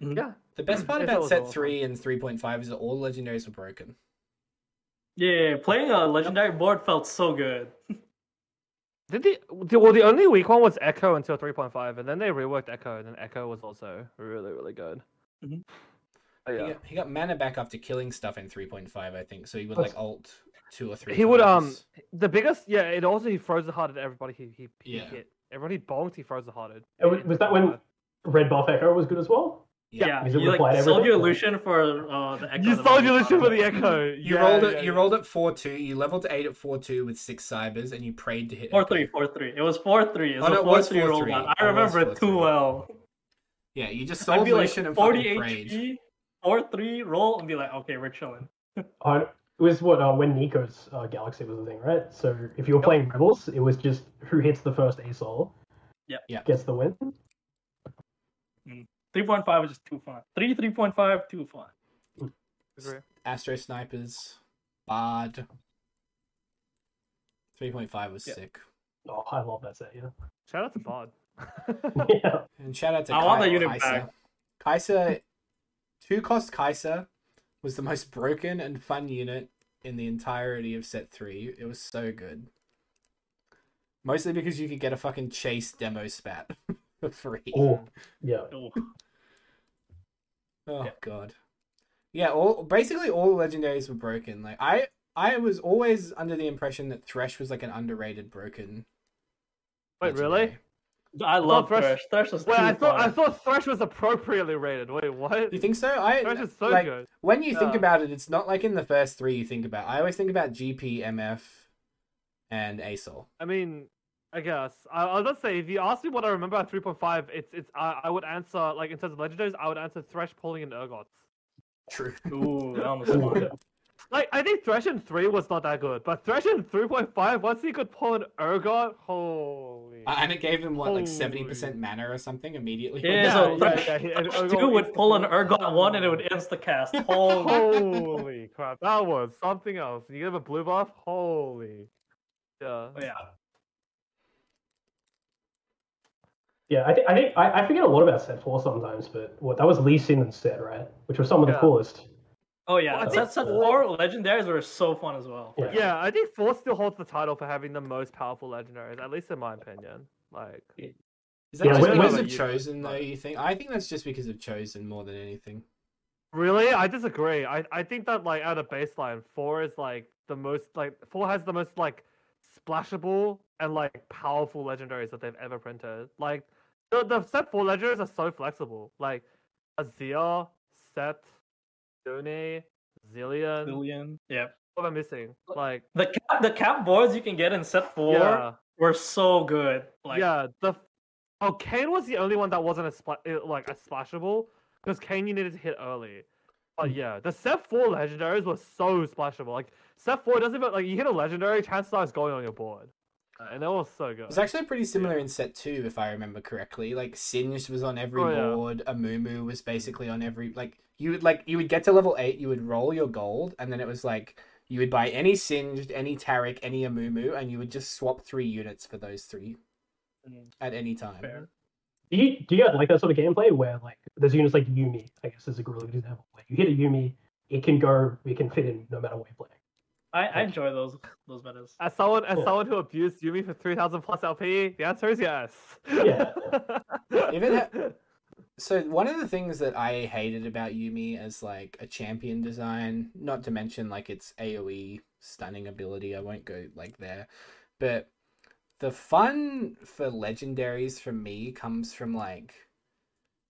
unit. Yeah. The best part about set 3 and 3.5 is that all legendaries were broken. Yeah, playing a legendary board felt so good. The only weak one was Echo until 3.5, and then they reworked Echo, and then Echo was also really, really good. Mm-hmm. Oh, yeah. He got mana back after killing stuff in 3.5, I think, so he would, like, ult... two or three. He times. Would the biggest it also he froze the hearted everybody he hit. Everybody bonked, he froze the hearted. Was that when Red Buff Echo was good as well? Yeah. You like sold your Lucian for the Echo. You sold your Lucian for the Echo. You rolled at 4-2, you leveled to 8 at 4-2 with 6 cybers and you prayed to hit 4-3. It was 4-3. It was 4-3 roll down. I remember it too well. Yeah, you just sold Lucian and fucking prayed. 4-3 roll and be like, okay, we're chilling. It was when Nico's Galaxy was a thing, right? So if you were playing Rebels, it was just who hits the first A-Soul gets the win. 3.5 was just too fun. 3.5, too fun. Astro Snipers, Bard. 3.5 was sick. Oh, I love that set, yeah. Shout out to Bard. Yeah. And shout out to Kaiser. I want the unit back. Kaiser, 2-cost Kaiser. Was the most broken and fun unit in the entirety of set 3. It was so good. Mostly because you could get a fucking chase demo spat for free. Oh, yeah. God. Yeah, basically all legendaries were broken. Like I was always under the impression that Thresh was like an underrated broken. Wait, legendary. Really? I love Thresh. Thresh was I thought Thresh was appropriately rated. Wait, what? You think so? Thresh is so good. When you think about it, it's not like in the first three you think about. I always think about GP, MF, and ASOL. I mean, I guess. I'll just say, if you ask me what I remember at 3.5, it's I would answer, like in terms of legendaries, I would answer Thresh, Pauling, and Urgot. True. Ooh, that almost was. Like, I think Thresh in 3 was not that good, but Thresh in 3.5, once he could pull an Urgot, holy... And it gave him, like 70% mana or something immediately? Yeah, so Thresh 2 would pull an Urgot 1 and it would insta-cast. Holy crap, that was something else. You give a blue buff? Holy... Yeah. Oh, yeah. Yeah, I forget a lot about set 4 sometimes, but that was Lee Sin's set, right? Which was some of the coolest. Oh, yeah. Well, set 4 legendaries were so fun as well. Yeah. I think 4 still holds the title for having the most powerful legendaries, at least in my opinion. Like, is that just because of Chosen, though, you think? I think that's just because of Chosen more than anything. Really? I disagree. I think that, like, out of baseline, 4 is, like, the most, like, 4 has the most, like, splashable and, like, powerful legendaries that they've ever printed. Like, the set 4 legendaries are so flexible. Like, Azir, Set... Dune, Zillion. Yeah. What am I missing? Like the cap boards you can get in set 4 were so good. Like Kane was the only one that wasn't a splashable because Kane you needed to hit early. But yeah, the set 4 legendaries were so splashable. Like set 4 doesn't even like you hit a legendary, chances are it's going on your board. And that was so good. It was actually pretty similar in set 2, if I remember correctly. Like Singed was on every board. Amumu was basically on every you would get to level 8, you would roll your gold, and then it was like you would buy any Singed, any Taric, any Amumu, and you would just swap 3 units for those 3 at any time. Fair. Do you guys like that sort of gameplay where like there's units like Yumi, I guess is a good example. Like you hit a Yumi, it can fit in no matter what you play. I enjoy those metas. As someone who abused Yumi for 3,000 plus LP, the answer is yes. Yeah. So one of the things that I hated about Yumi as like a champion design, not to mention like its AoE stunning ability, I won't go like there, but the fun for legendaries for me comes from like,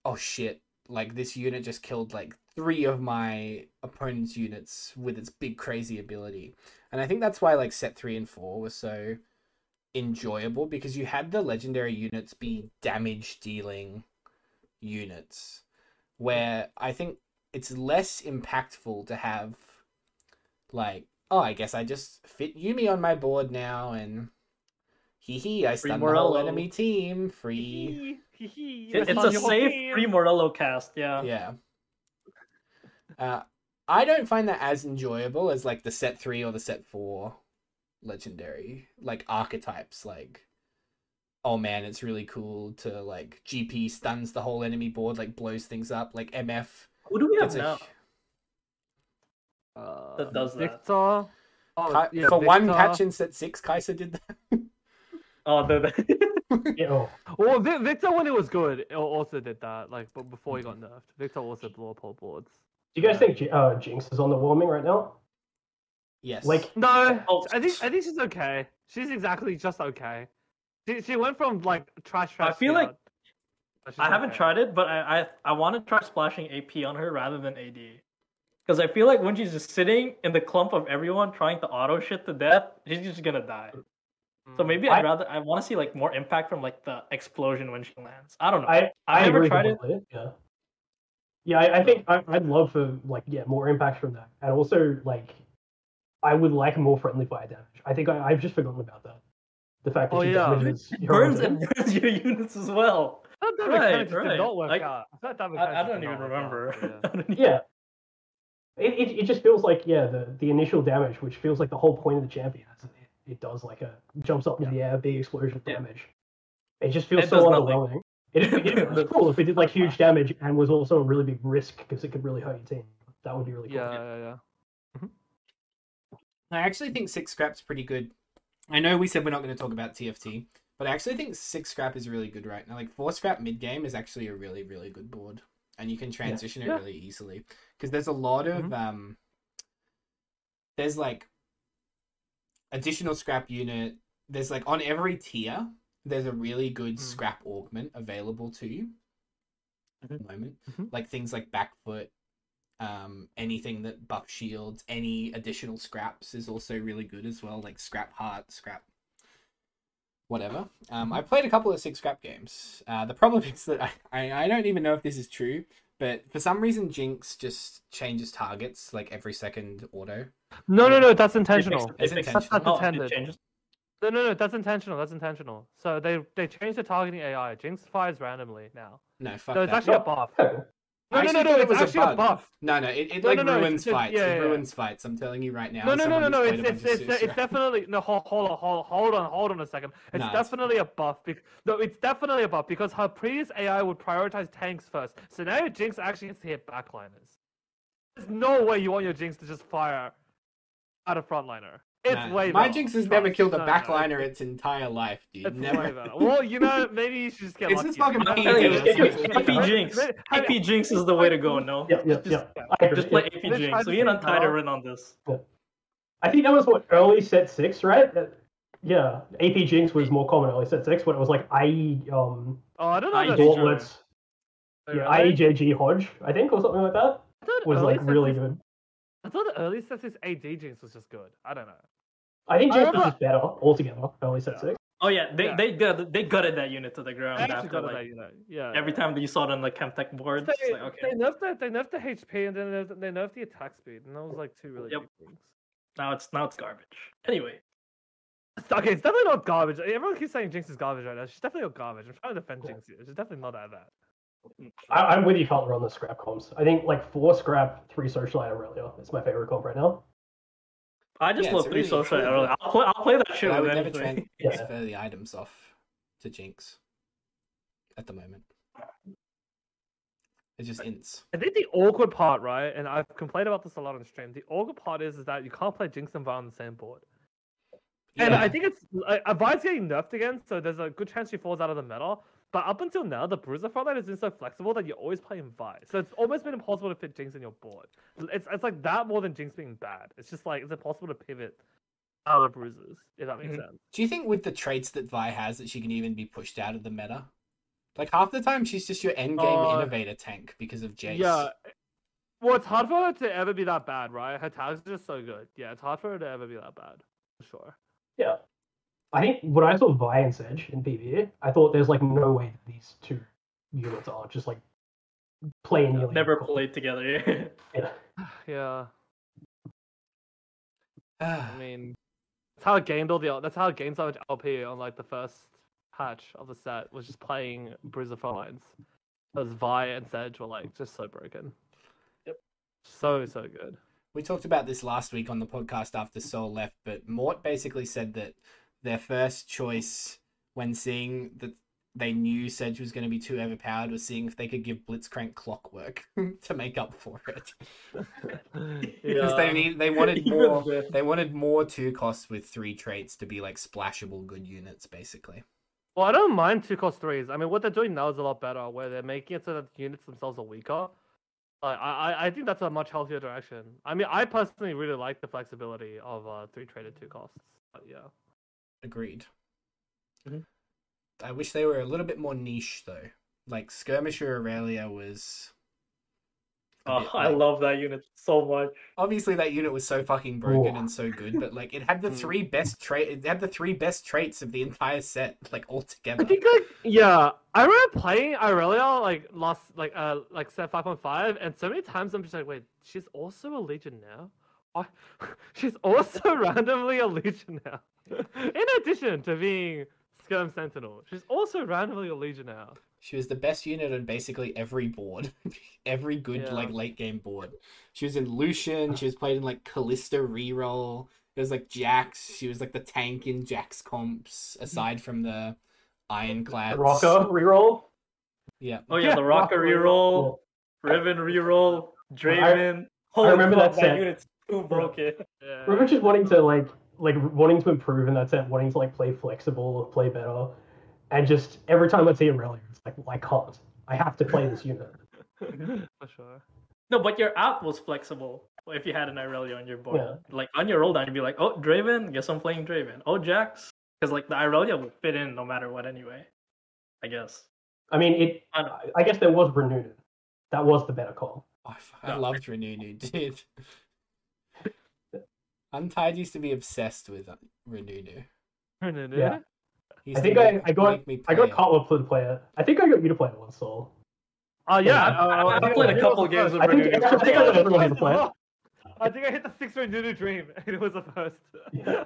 oh shit, like this unit just killed like three of my opponent's units with its big crazy ability. And I think that's why like set 3 and 4 were so enjoyable, because you had the legendary units be damage dealing units, where I think it's less impactful to have like, oh, I guess I just fit Yumi on my board now and hee-hee, I stun the whole enemy team. Free. It's a safe free Morello cast, yeah. Yeah. I don't find that as enjoyable as like the set 3 or the set 4 legendary like archetypes, like, oh man, it's really cool to like GP stuns the whole enemy board, like blows things up, like MF. Who do we have now? That does that. Victor. Oh, yeah, for Victor. One patch in set 6, Kaiser did that. Oh, yeah. Well, Victor, when it was good, also did that. Like, but before he got nerfed, Victor also blew up whole boards. Do you guys think Jinx is on the warming right now? Yes. Like, no, I think she's okay. She's exactly just okay. She went from like trash. I feel like I haven't tried it, but I want to try splashing AP on her rather than AD. Because I feel like when she's just sitting in the clump of everyone trying to auto shit to death, she's just gonna die. So maybe I want to see like more impact from like the explosion when she lands. I don't know. I never tried it. Yeah, I think I'd love for like more impact from that, and also like I would like more friendly fire damage. I think I've just forgotten about that. The fact that damages burns your units as well. That right. Did not work out. I don't even remember. It just feels like the initial damage, which feels like the whole point of the champion. It does like a jumps up in the air, big explosion damage. It just feels so underwhelming. It was cool if it did like huge damage and was also a really big risk because it could really hurt your team. That would be really cool. Yeah. I actually think 6 Scrap's pretty good. I know we said we're not going to talk about TFT, but I actually think 6 Scrap is really good right now. Like 4 Scrap mid game is actually a really, really good board, and you can transition it really easily because there's a lot of there's like additional scrap unit. There's like on every tier, there's a really good scrap augment available to you at the moment. Like things like back foot, anything that buff shields, any additional scraps is also really good as well. Like scrap heart, scrap whatever. I played a couple of 6 Scrap games. The problem is that I don't even know if this is true, but for some reason Jinx just changes targets like every second auto. No, that's intentional. That's No, that's intentional. So they changed the targeting AI. Jinx fires randomly now. No, fuck that. So it's actually a buff. No, it's actually a buff. No, ruins fights. It ruins fights. I'm telling you right now. No, it's definitely... No, hold on a second. It's definitely a buff because her previous AI would prioritize tanks first. So now your Jinx actually gets to hit backliners. There's no way you want your Jinx to just fire at a frontliner. Jinx has never killed a backliner its entire life, dude. It's never. Well, you know, maybe you should just get lucky. It's just fucking AP Jinx. AP Jinx is the way to go, no? Yeah. Just play AP Jinx. So you and Untied are in on this. I think that was early set 6, right? Yeah. AP Jinx was more common early set 6 when it was like IE... I don't know. IEJG Hodge, I think, or something like that. Was like really good. I thought the early set 6 AD Jinx was just good. I don't know. I think Jinx was just better altogether. Early set 6. Oh yeah, they gutted that unit to the ground. Every time that you saw it on the Chemtech board, they nerfed the HP and then they nerfed the attack speed, and that was like two really big things. Now it's garbage. Anyway, it's definitely not garbage. Everyone keeps saying Jinx is garbage right now. She's definitely not garbage. I'm trying to defend Jinx here. She's definitely not that bad. I'm with you, Cutler, on the scrap comps. I think like 4 Scrap, 3 Socialite Irelia. It's my favorite comp right now. I just love 3 Socialite Irelia. I'll play that shit. I would never transfer the items off to Jinx at the moment. It's just ints. I think the awkward part, right? And I've complained about this a lot on stream. The awkward part is that you can't play Jinx and Vi on the same board. Yeah. And I think it's Vi's getting nerfed again, so there's a good chance she falls out of the meta. But up until now, the Bruiser frontline has been so flexible that you're always playing Vi. So it's almost been impossible to fit Jinx in your board. It's like that more than Jinx being bad. It's just like, it's impossible to pivot out of Bruisers, if that makes sense. Do you think with the traits that Vi has that she can even be pushed out of the meta? Like half the time, she's just your endgame innovator tank because of Jace. Yeah. Well, it's hard for her to ever be that bad, right? Her tags are just so good. Yeah, it's hard for her to ever be that bad. For sure. Yeah. I think when I saw Vi and Sedge in PvE, I thought there's like no way that these two units are just like playing. No, never played together. Yeah. I mean, that's how it gained all the. That's how it gained so much LP on like the first patch of the set was just playing Bruiser front lines. Because Vi and Sedge were like just so broken. Yep. So good. We talked about this last week on the podcast after Soul left, but Mort basically said that their first choice when seeing that they knew Sedge was going to be too overpowered was seeing if they could give Blitzcrank Clockwork to make up for it. Because they wanted more 2-costs with 3 traits to be like splashable good units basically. Well, I don't mind 2-cost 3s. I mean, what they're doing now is a lot better, where they're making it so that the units themselves are weaker. I think that's a much healthier direction. I mean, I personally really like the flexibility of 3 traded 2 costs. But yeah. Agreed. Mm-hmm. I wish they were a little bit more niche, though. Like, Skirmisher Irelia was... I love that unit so much. Obviously, that unit was so fucking broken and so good, but, like, it had the 3 best traits... It had the 3 best traits of the entire set, like, all together. I think, like, yeah. I remember playing Irelia, like, last, like set 5.5, and so many times I'm just like, wait, she's also a Legion now? She's also randomly a Legion now. In addition to being... Skirm Sentinel. She's also randomly a Legion now. She was the best unit on basically every board. Every good like late game board. She was in Lucian, she was played in like Callista reroll. There was like Jax, she was like the tank in Jax comps, aside from the Ironclads. Rocka reroll? Yeah. Oh yeah, the Rocka reroll, Riven reroll, Draven. I remember that unit's too broken. Yeah. Riven just wanting to like wanting to improve in that set, wanting to like play flexible or play better, and just every time I see Irelia, it's like, well, I can't. I have to play this unit. For sure. No, but your out was flexible. If you had an Irelia on your board, like on your roll down, you'd be like, oh, Draven, guess I'm playing Draven. Oh, Jax, because like the Irelia would fit in no matter what anyway. I guess. I mean, it. I guess there was Renudu. That was the better call. Oh, I loved Renudu, dude. Untied used to be obsessed with Renudu. Yeah. I got Cutler to play it. I think I got you to play it once, Soul. Oh, yeah. I played a couple games with Renudu. I think I hit the 6 Renudu dream, and it was the first. Yeah.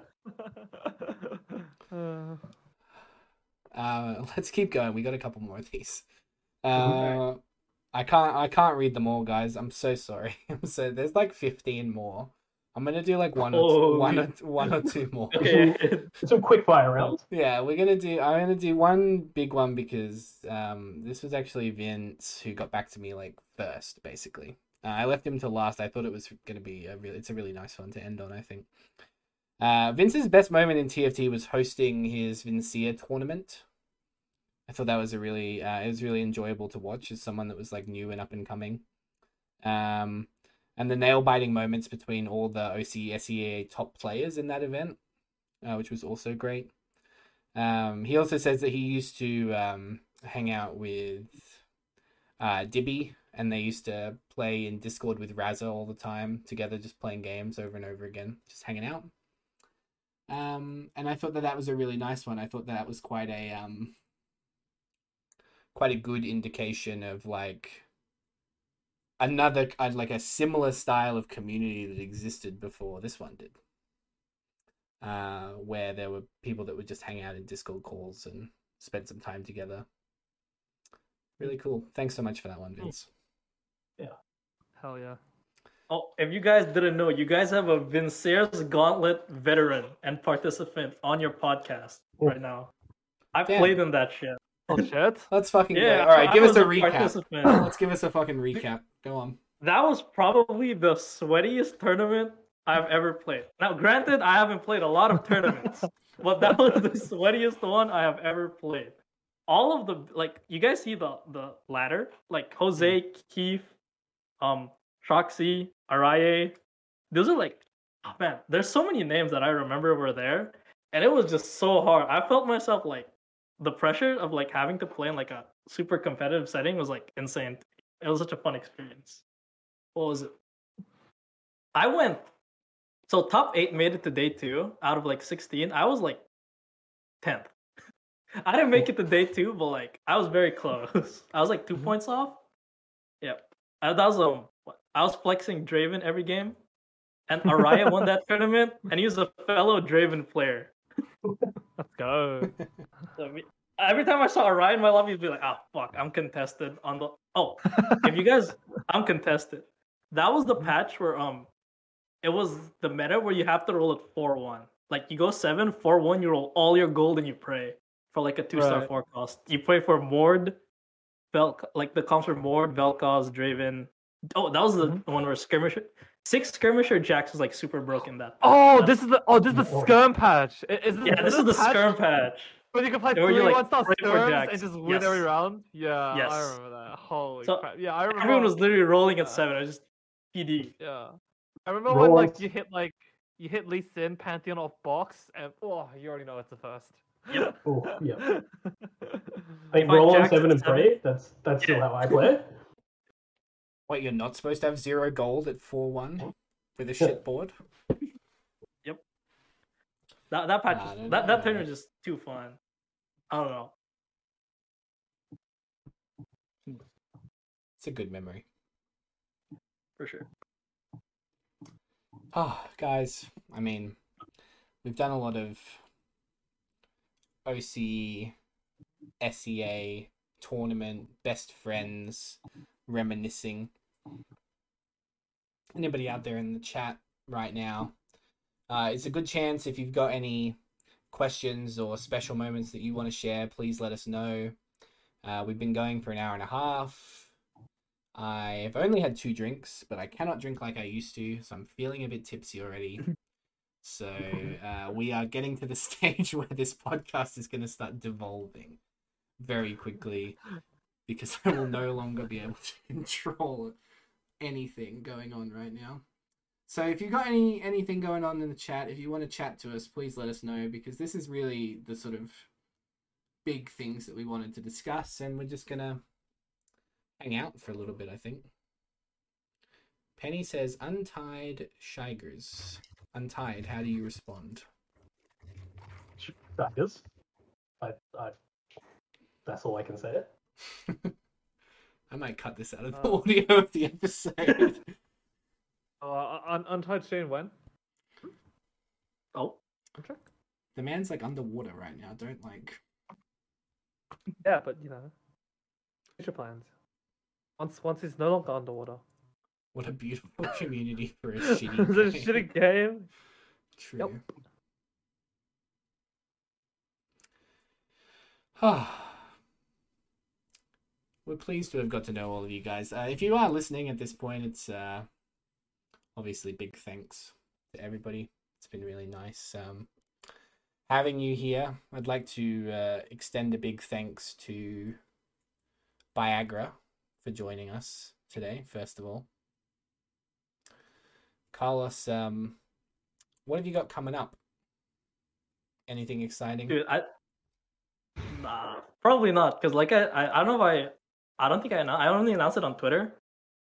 Let's keep going. We got a couple more of these. Right. I can't read them all, guys. I'm so sorry. So there's like 15 more. I'm gonna do like one or two more. Okay. Some quick fire rounds. Yeah, I'm gonna do one big one because this was actually Vince who got back to me like first, basically. I left him to last. I thought it was gonna be it's a really nice one to end on, I think. Vince's best moment in TFT was hosting his Vincia tournament. I thought that was it was really enjoyable to watch as someone that was like new and up and coming. And the nail-biting moments between all the OCSEA top players in that event, which was also great. He also says that he used to hang out with Dibby, and they used to play in Discord with Razza all the time together, just playing games over and over again, just hanging out. And I thought that was a really nice one. I thought that was quite a good indication of like. Another like a similar style of community that existed before this one did, where there were people that would just hang out in Discord calls and spend some time together. Really cool. Thanks so much for that one, Vince. Yeah, hell yeah. Oh, if you guys didn't know, you guys have a Vince's Gauntlet veteran and participant on your podcast right now. I played in that shit. Oh shit! Let's fucking go. All right, give us a recap. Let's give us a fucking recap. Go on. That was probably the sweatiest tournament I've ever played. Now, granted, I haven't played a lot of tournaments, but that was the sweatiest one I have ever played. All of the you guys see the ladder, like Jose, Keith, Troxy, Araye. Those are like, oh man, there's so many names that I remember were there, and it was just so hard. I felt myself like. The pressure of like having to play in like a super competitive setting was like insane. It was such a fun experience. was I went so top 8 made it to day 2 out of like 16. I was like 10th. I didn't make it to day 2, but like I was very close. I was like 2 points off. Yep. That was I was flexing Draven every game, and Irelia won that tournament, and he was a fellow Draven player. Let's go. So every time I saw Irelia in my lobby, I'd be like, "Oh fuck, I'm contested on the." Oh, if you guys, I'm contested. That was the patch where it was the meta where you have to roll at 4-1. Like you go 7-4-1, you roll all your gold and you pray for like a 2-star right. forecast. You pray for Mord, like the comps for Mord, Vel'Koz, Draven. Oh, that was the one where skirmisher 6 skirmisher Jax was like super broken that. This is the skirm patch. This is the skirm patch. But you can play 3 1-star skirms and just win every round. Yeah, yes. I remember that. Holy crap! Yeah, I remember. Everyone was literally rolling at 7. I was just PD. Yeah, I remember when like you hit Lee Sin Pantheon off box, and you already know it's the first. Yeah. Yeah. Like roll on 7 and pray. That's still how I play. Wait, you're not supposed to have 0 gold at 4-1 with a shit board? Yep. That patch that tournament is just too fun. I don't know. It's a good memory. For sure. Oh, guys, I mean, we've done a lot of OC, SEA, tournament, best friends, reminiscing. Anybody out there in the chat right now, it's a good chance. If you've got any questions or special moments that you want to share, please let us know. We've been going for an hour and a half. I've only had 2 drinks, but I cannot drink like I used to, so I'm feeling a bit tipsy already. So we are getting to the stage where this podcast is going to start devolving very quickly, because I will no longer be able to control anything going on right now. So if you've got anything going on in the chat, if you want to chat to us, please let us know, because this is really the sort of big things that we wanted to discuss, and we're just going to hang out for a little bit, I think. Penny says, Untied Shigers. Untied, how do you respond? Shigers? That's all I can say. I might cut this out of the audio of the episode. Untied Shane when? Oh, okay. The man's like underwater right now. Don't like. Yeah, but you know, future plans. Once he's no longer underwater. What a beautiful community for a shitty. It's a shitty game. True. Yep. We're pleased to have got to know all of you guys. If you are listening at this point, it's obviously big thanks to everybody. It's been really nice having you here. I'd like to extend a big thanks to Byeagra for joining us today, first of all. Carlos, what have you got coming up? Anything exciting? Dude, nah, probably not, because like I don't know if I don't think I only announced it on Twitter,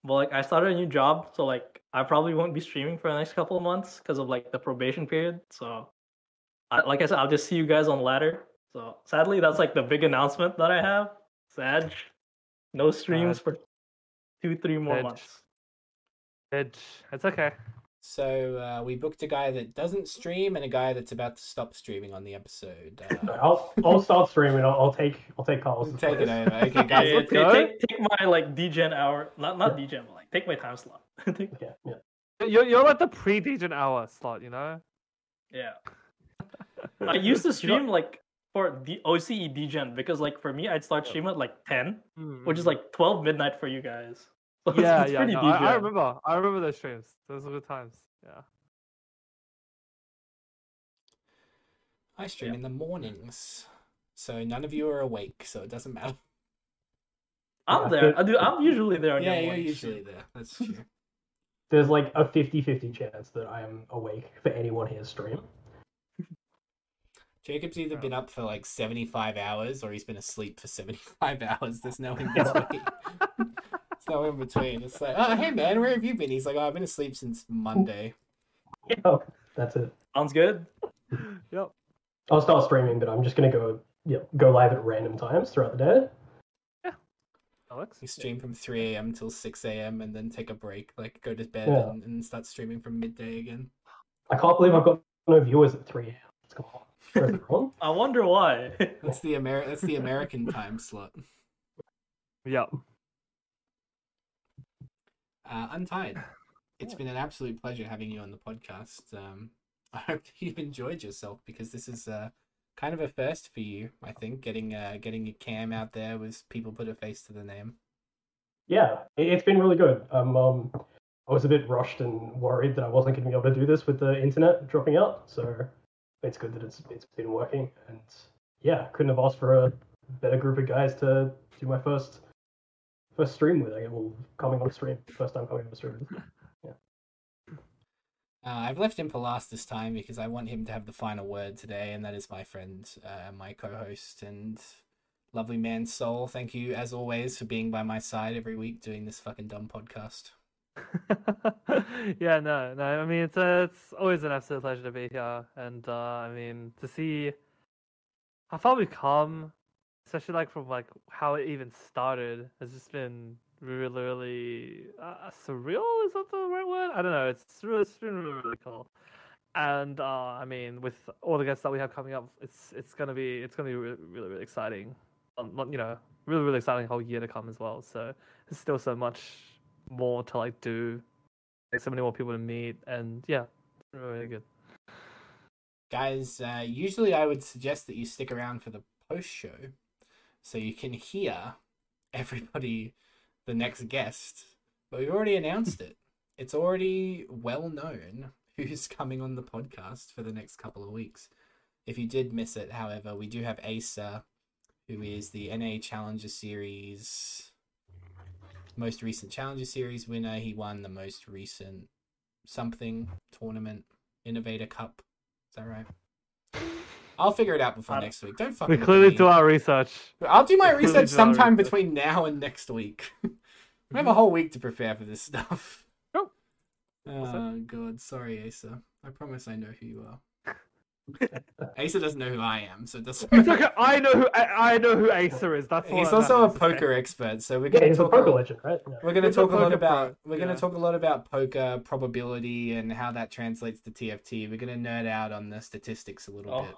but like I started a new job, so like I probably won't be streaming for the next couple of months because of like the probation period. So like I said, I'll just see you guys on Ladder. So sadly, that's like the big announcement that I have. Sad, no streams for 2-3 more months. It's okay. So we booked a guy that doesn't stream and a guy that's about to stop streaming on the episode. I'll stop streaming. I'll take calls. Take it over. Okay, guys. Yeah, take my like DGen hour. Not DGen, but like take my time slot. Yeah. You're like the pre-DGen hour slot, you know? Yeah. I used to stream like for the OCE DGen, because like for me, I'd start streaming at like 10, which is like 12 midnight for you guys. So it's pretty DGen. I remember those streams. Those were good times. Yeah. I stream in the mornings, so none of you are awake, so it doesn't matter. I'm there. I'm usually there. On your morning. Usually there. That's true. There's like a 50-50 chance that I am awake for anyone here stream. Jacob's either been up for like 75 hours or he's been asleep for 75 hours. There's no one this way. so in between. It's like, oh, hey man, where have you been? He's like, oh, I've been asleep since Monday. Oh, that's it. Sounds good. Yep. I'll start streaming, but I'm just gonna go live at random times throughout the day. Yeah. Alex, you stream from 3 a.m. till 6 a.m. and then take a break, like go to bed and start streaming from midday again. I can't believe I've got no viewers at 3 a.m. It's cool. I wonder why. That's the American time slot. Yep. Untied. It's been an absolute pleasure having you on the podcast. I hope you've enjoyed yourself, because this is kind of a first for you. I think getting your cam out there was people put a face to the name. Yeah, it's been really good. I was a bit rushed and worried that I wasn't going to be able to do this with the internet dropping out, so it's good that it's been working. And yeah, couldn't have asked for a better group of guys to do my first stream with. I guess, well, first time coming on a stream. Yeah. I've left him for last this time because I want him to have the final word today, and that is my friend, my co-host, and lovely man, Soul. Thank you, as always, for being by my side every week doing this fucking dumb podcast. Yeah, no. I mean, it's always an absolute pleasure to be here, and I mean, to see how far we've come, especially like from like how it even started, has just been really, really surreal. Is that the right word? I don't know. It's been really, really cool, and I mean, with all the guests that we have coming up, it's gonna be really, really exciting. You know, really, really exciting whole year to come as well. So there's still so much more to like do, like so many more people to meet, and yeah, really good. Guys, usually I would suggest that you stick around for the post show so you can hear everybody, the next guest, but we've already announced it. It's already well known who's coming on the podcast for the next couple of weeks. If you did miss it, however, we do have Asa, who is the NA Challenger Series most recent Challenger Series winner. He won the most recent something tournament, Innovator Cup. Is that right? I'll figure it out before next week. Don't fucking. We clearly do our research. I'll do my research sometime between now and next week. We have a whole week to prepare for this stuff. Oh. Oh God, sorry, Asa. I promise I know who you are. Asa doesn't know who I am, so it doesn't matter. It's okay. I know who Asa is. That's all. He's also a poker expert, so we're going to talk a poker legend, right? Yeah. We're going to talk a lot about poker probability and how that translates to TFT. We're going to nerd out on the statistics a little bit.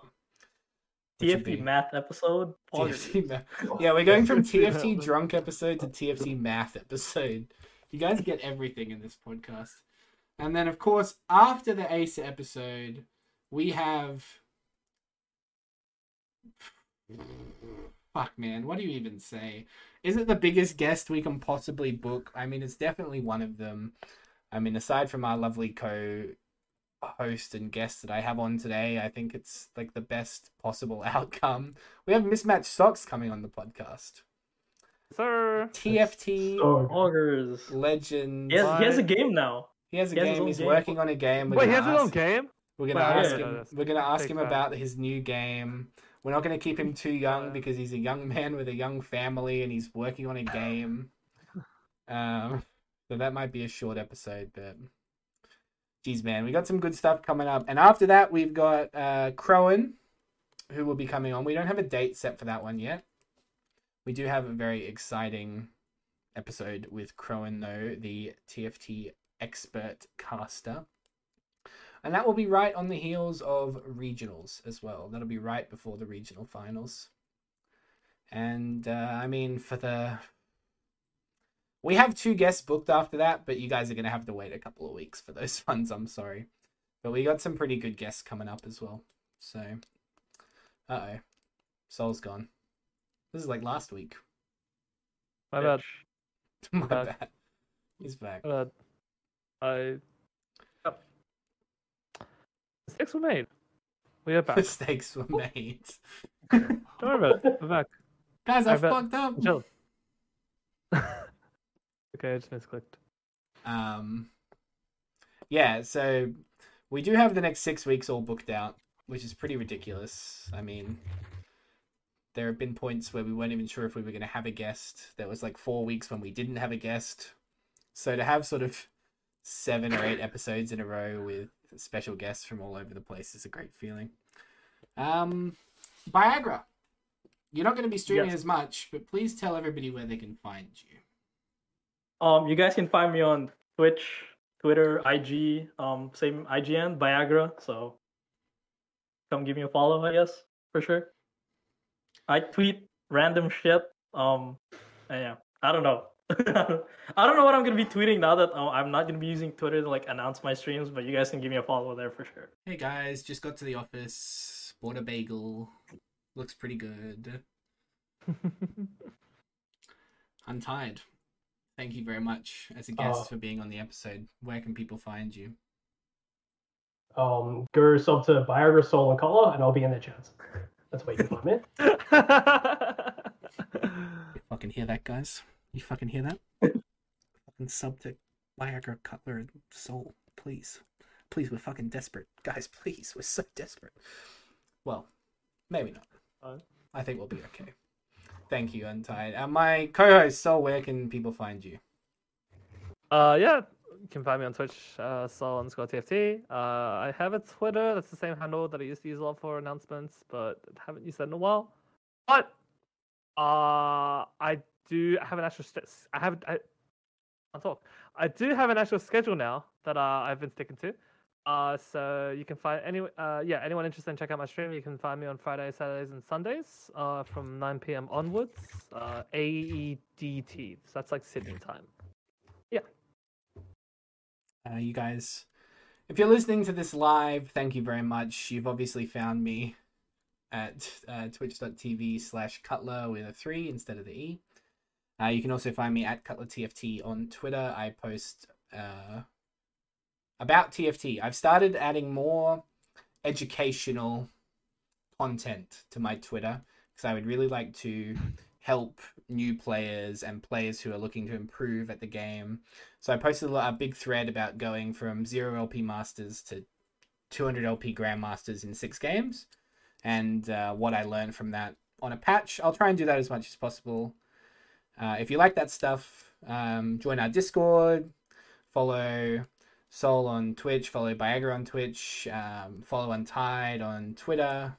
TFT math episode. TFT math. Yeah, we're going from TFT drunk episode to TFT math episode. You guys get everything in this podcast, and then of course after the Asa episode. We have... Fuck, man. What do you even say? Is it the biggest guest we can possibly book? I mean, it's definitely one of them. I mean, aside from our lovely co-host and guest that I have on today, I think it's like the best possible outcome. We have Mismatched Socks coming on the podcast. Sir! TFT. Augers. Legend. He has a game now. He has a game. He's working on a game. Wait, he has his own game? We're gonna ask him about his new game. We're not gonna keep him too young because he's a young man with a young family and he's working on a game. So that might be a short episode, but geez, man, we got some good stuff coming up. And after that, we've got Crowan, who will be coming on. We don't have a date set for that one yet. We do have a very exciting episode with Crowan, though, the TFT expert caster. And that will be right on the heels of regionals as well. That'll be right before the regional finals. And, I mean, we have two guests booked after that, but you guys are going to have to wait a couple of weeks for those ones. I'm sorry. But we got some pretty good guests coming up as well. So, uh-oh. Soul's gone. This is like last week. My bad. My bad. He's back. Mistakes were made. We are back. Mistakes were made. Don't worry about it. We're back. Guys, I fucked up. Chill. Okay, I just misclicked. Yeah, so we do have the next 6 weeks all booked out, which is pretty ridiculous. I mean, There have been points where we weren't even sure if we were going to have a guest. There was like 4 weeks when we didn't have a guest. So to have sort of 7 or 8 episodes in a row with special guests from all over the place is a great feeling. Byeagra, you're not going to be streaming as much, but please tell everybody where they can find you. You guys can find me on Twitch, Twitter, IG, same IGN, Byeagra. So come give me a follow, I guess, for sure. I tweet random shit. Yeah, I don't know. I don't know what I'm going to be tweeting now that I'm not going to be using Twitter to like announce my streams, but you guys can give me a follow there for sure. Hey guys, just got to the office, bought a bagel, looks pretty good. Untied, thank you very much as a guest for being on the episode. Where can people find you? Go sub to Byeagra, Soul, and Cutler, and I'll be in the chat. That's where you can find me. You fucking hear that, guys? You fucking hear that? Fucking sub to Byeagra, Cutler, and Soul. Please. Please, we're fucking desperate. Guys, please, we're so desperate. Well, maybe not. I think we'll be okay. Thank you, Untied. And my co-host, Soul, where can people find you? Yeah, you can find me on Twitch, Soul_TFT. I have a Twitter. That's the same handle that I used to use a lot for announcements, but haven't used that in a while. But I do have an actual schedule now that I've been sticking to. So you can find anyone interested in checking out my stream. You can find me on Fridays, Saturdays, and Sundays from 9 PM onwards. AEDT. So that's like Sydney time. Yeah. You guys, if you're listening to this live, thank you very much. You've obviously found me at twitch.tv/Cutler with a 3 instead of the E. You can also find me at CutlerTFT on Twitter. I post about TFT. I've started adding more educational content to my Twitter because I would really like to help new players and players who are looking to improve at the game. So I posted a big thread about going from 0 LP Masters to 200 LP Grandmasters in 6 games and what I learned from that on a patch. I'll try and do that as much as possible. If you like that stuff, join our Discord, follow Soul on Twitch, follow Byeagra on Twitch, follow Untied on Twitter.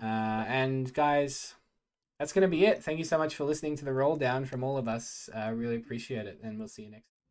And guys, that's going to be it. Thank you so much for listening to the roll down from all of us. Really appreciate it, and we'll see you next time.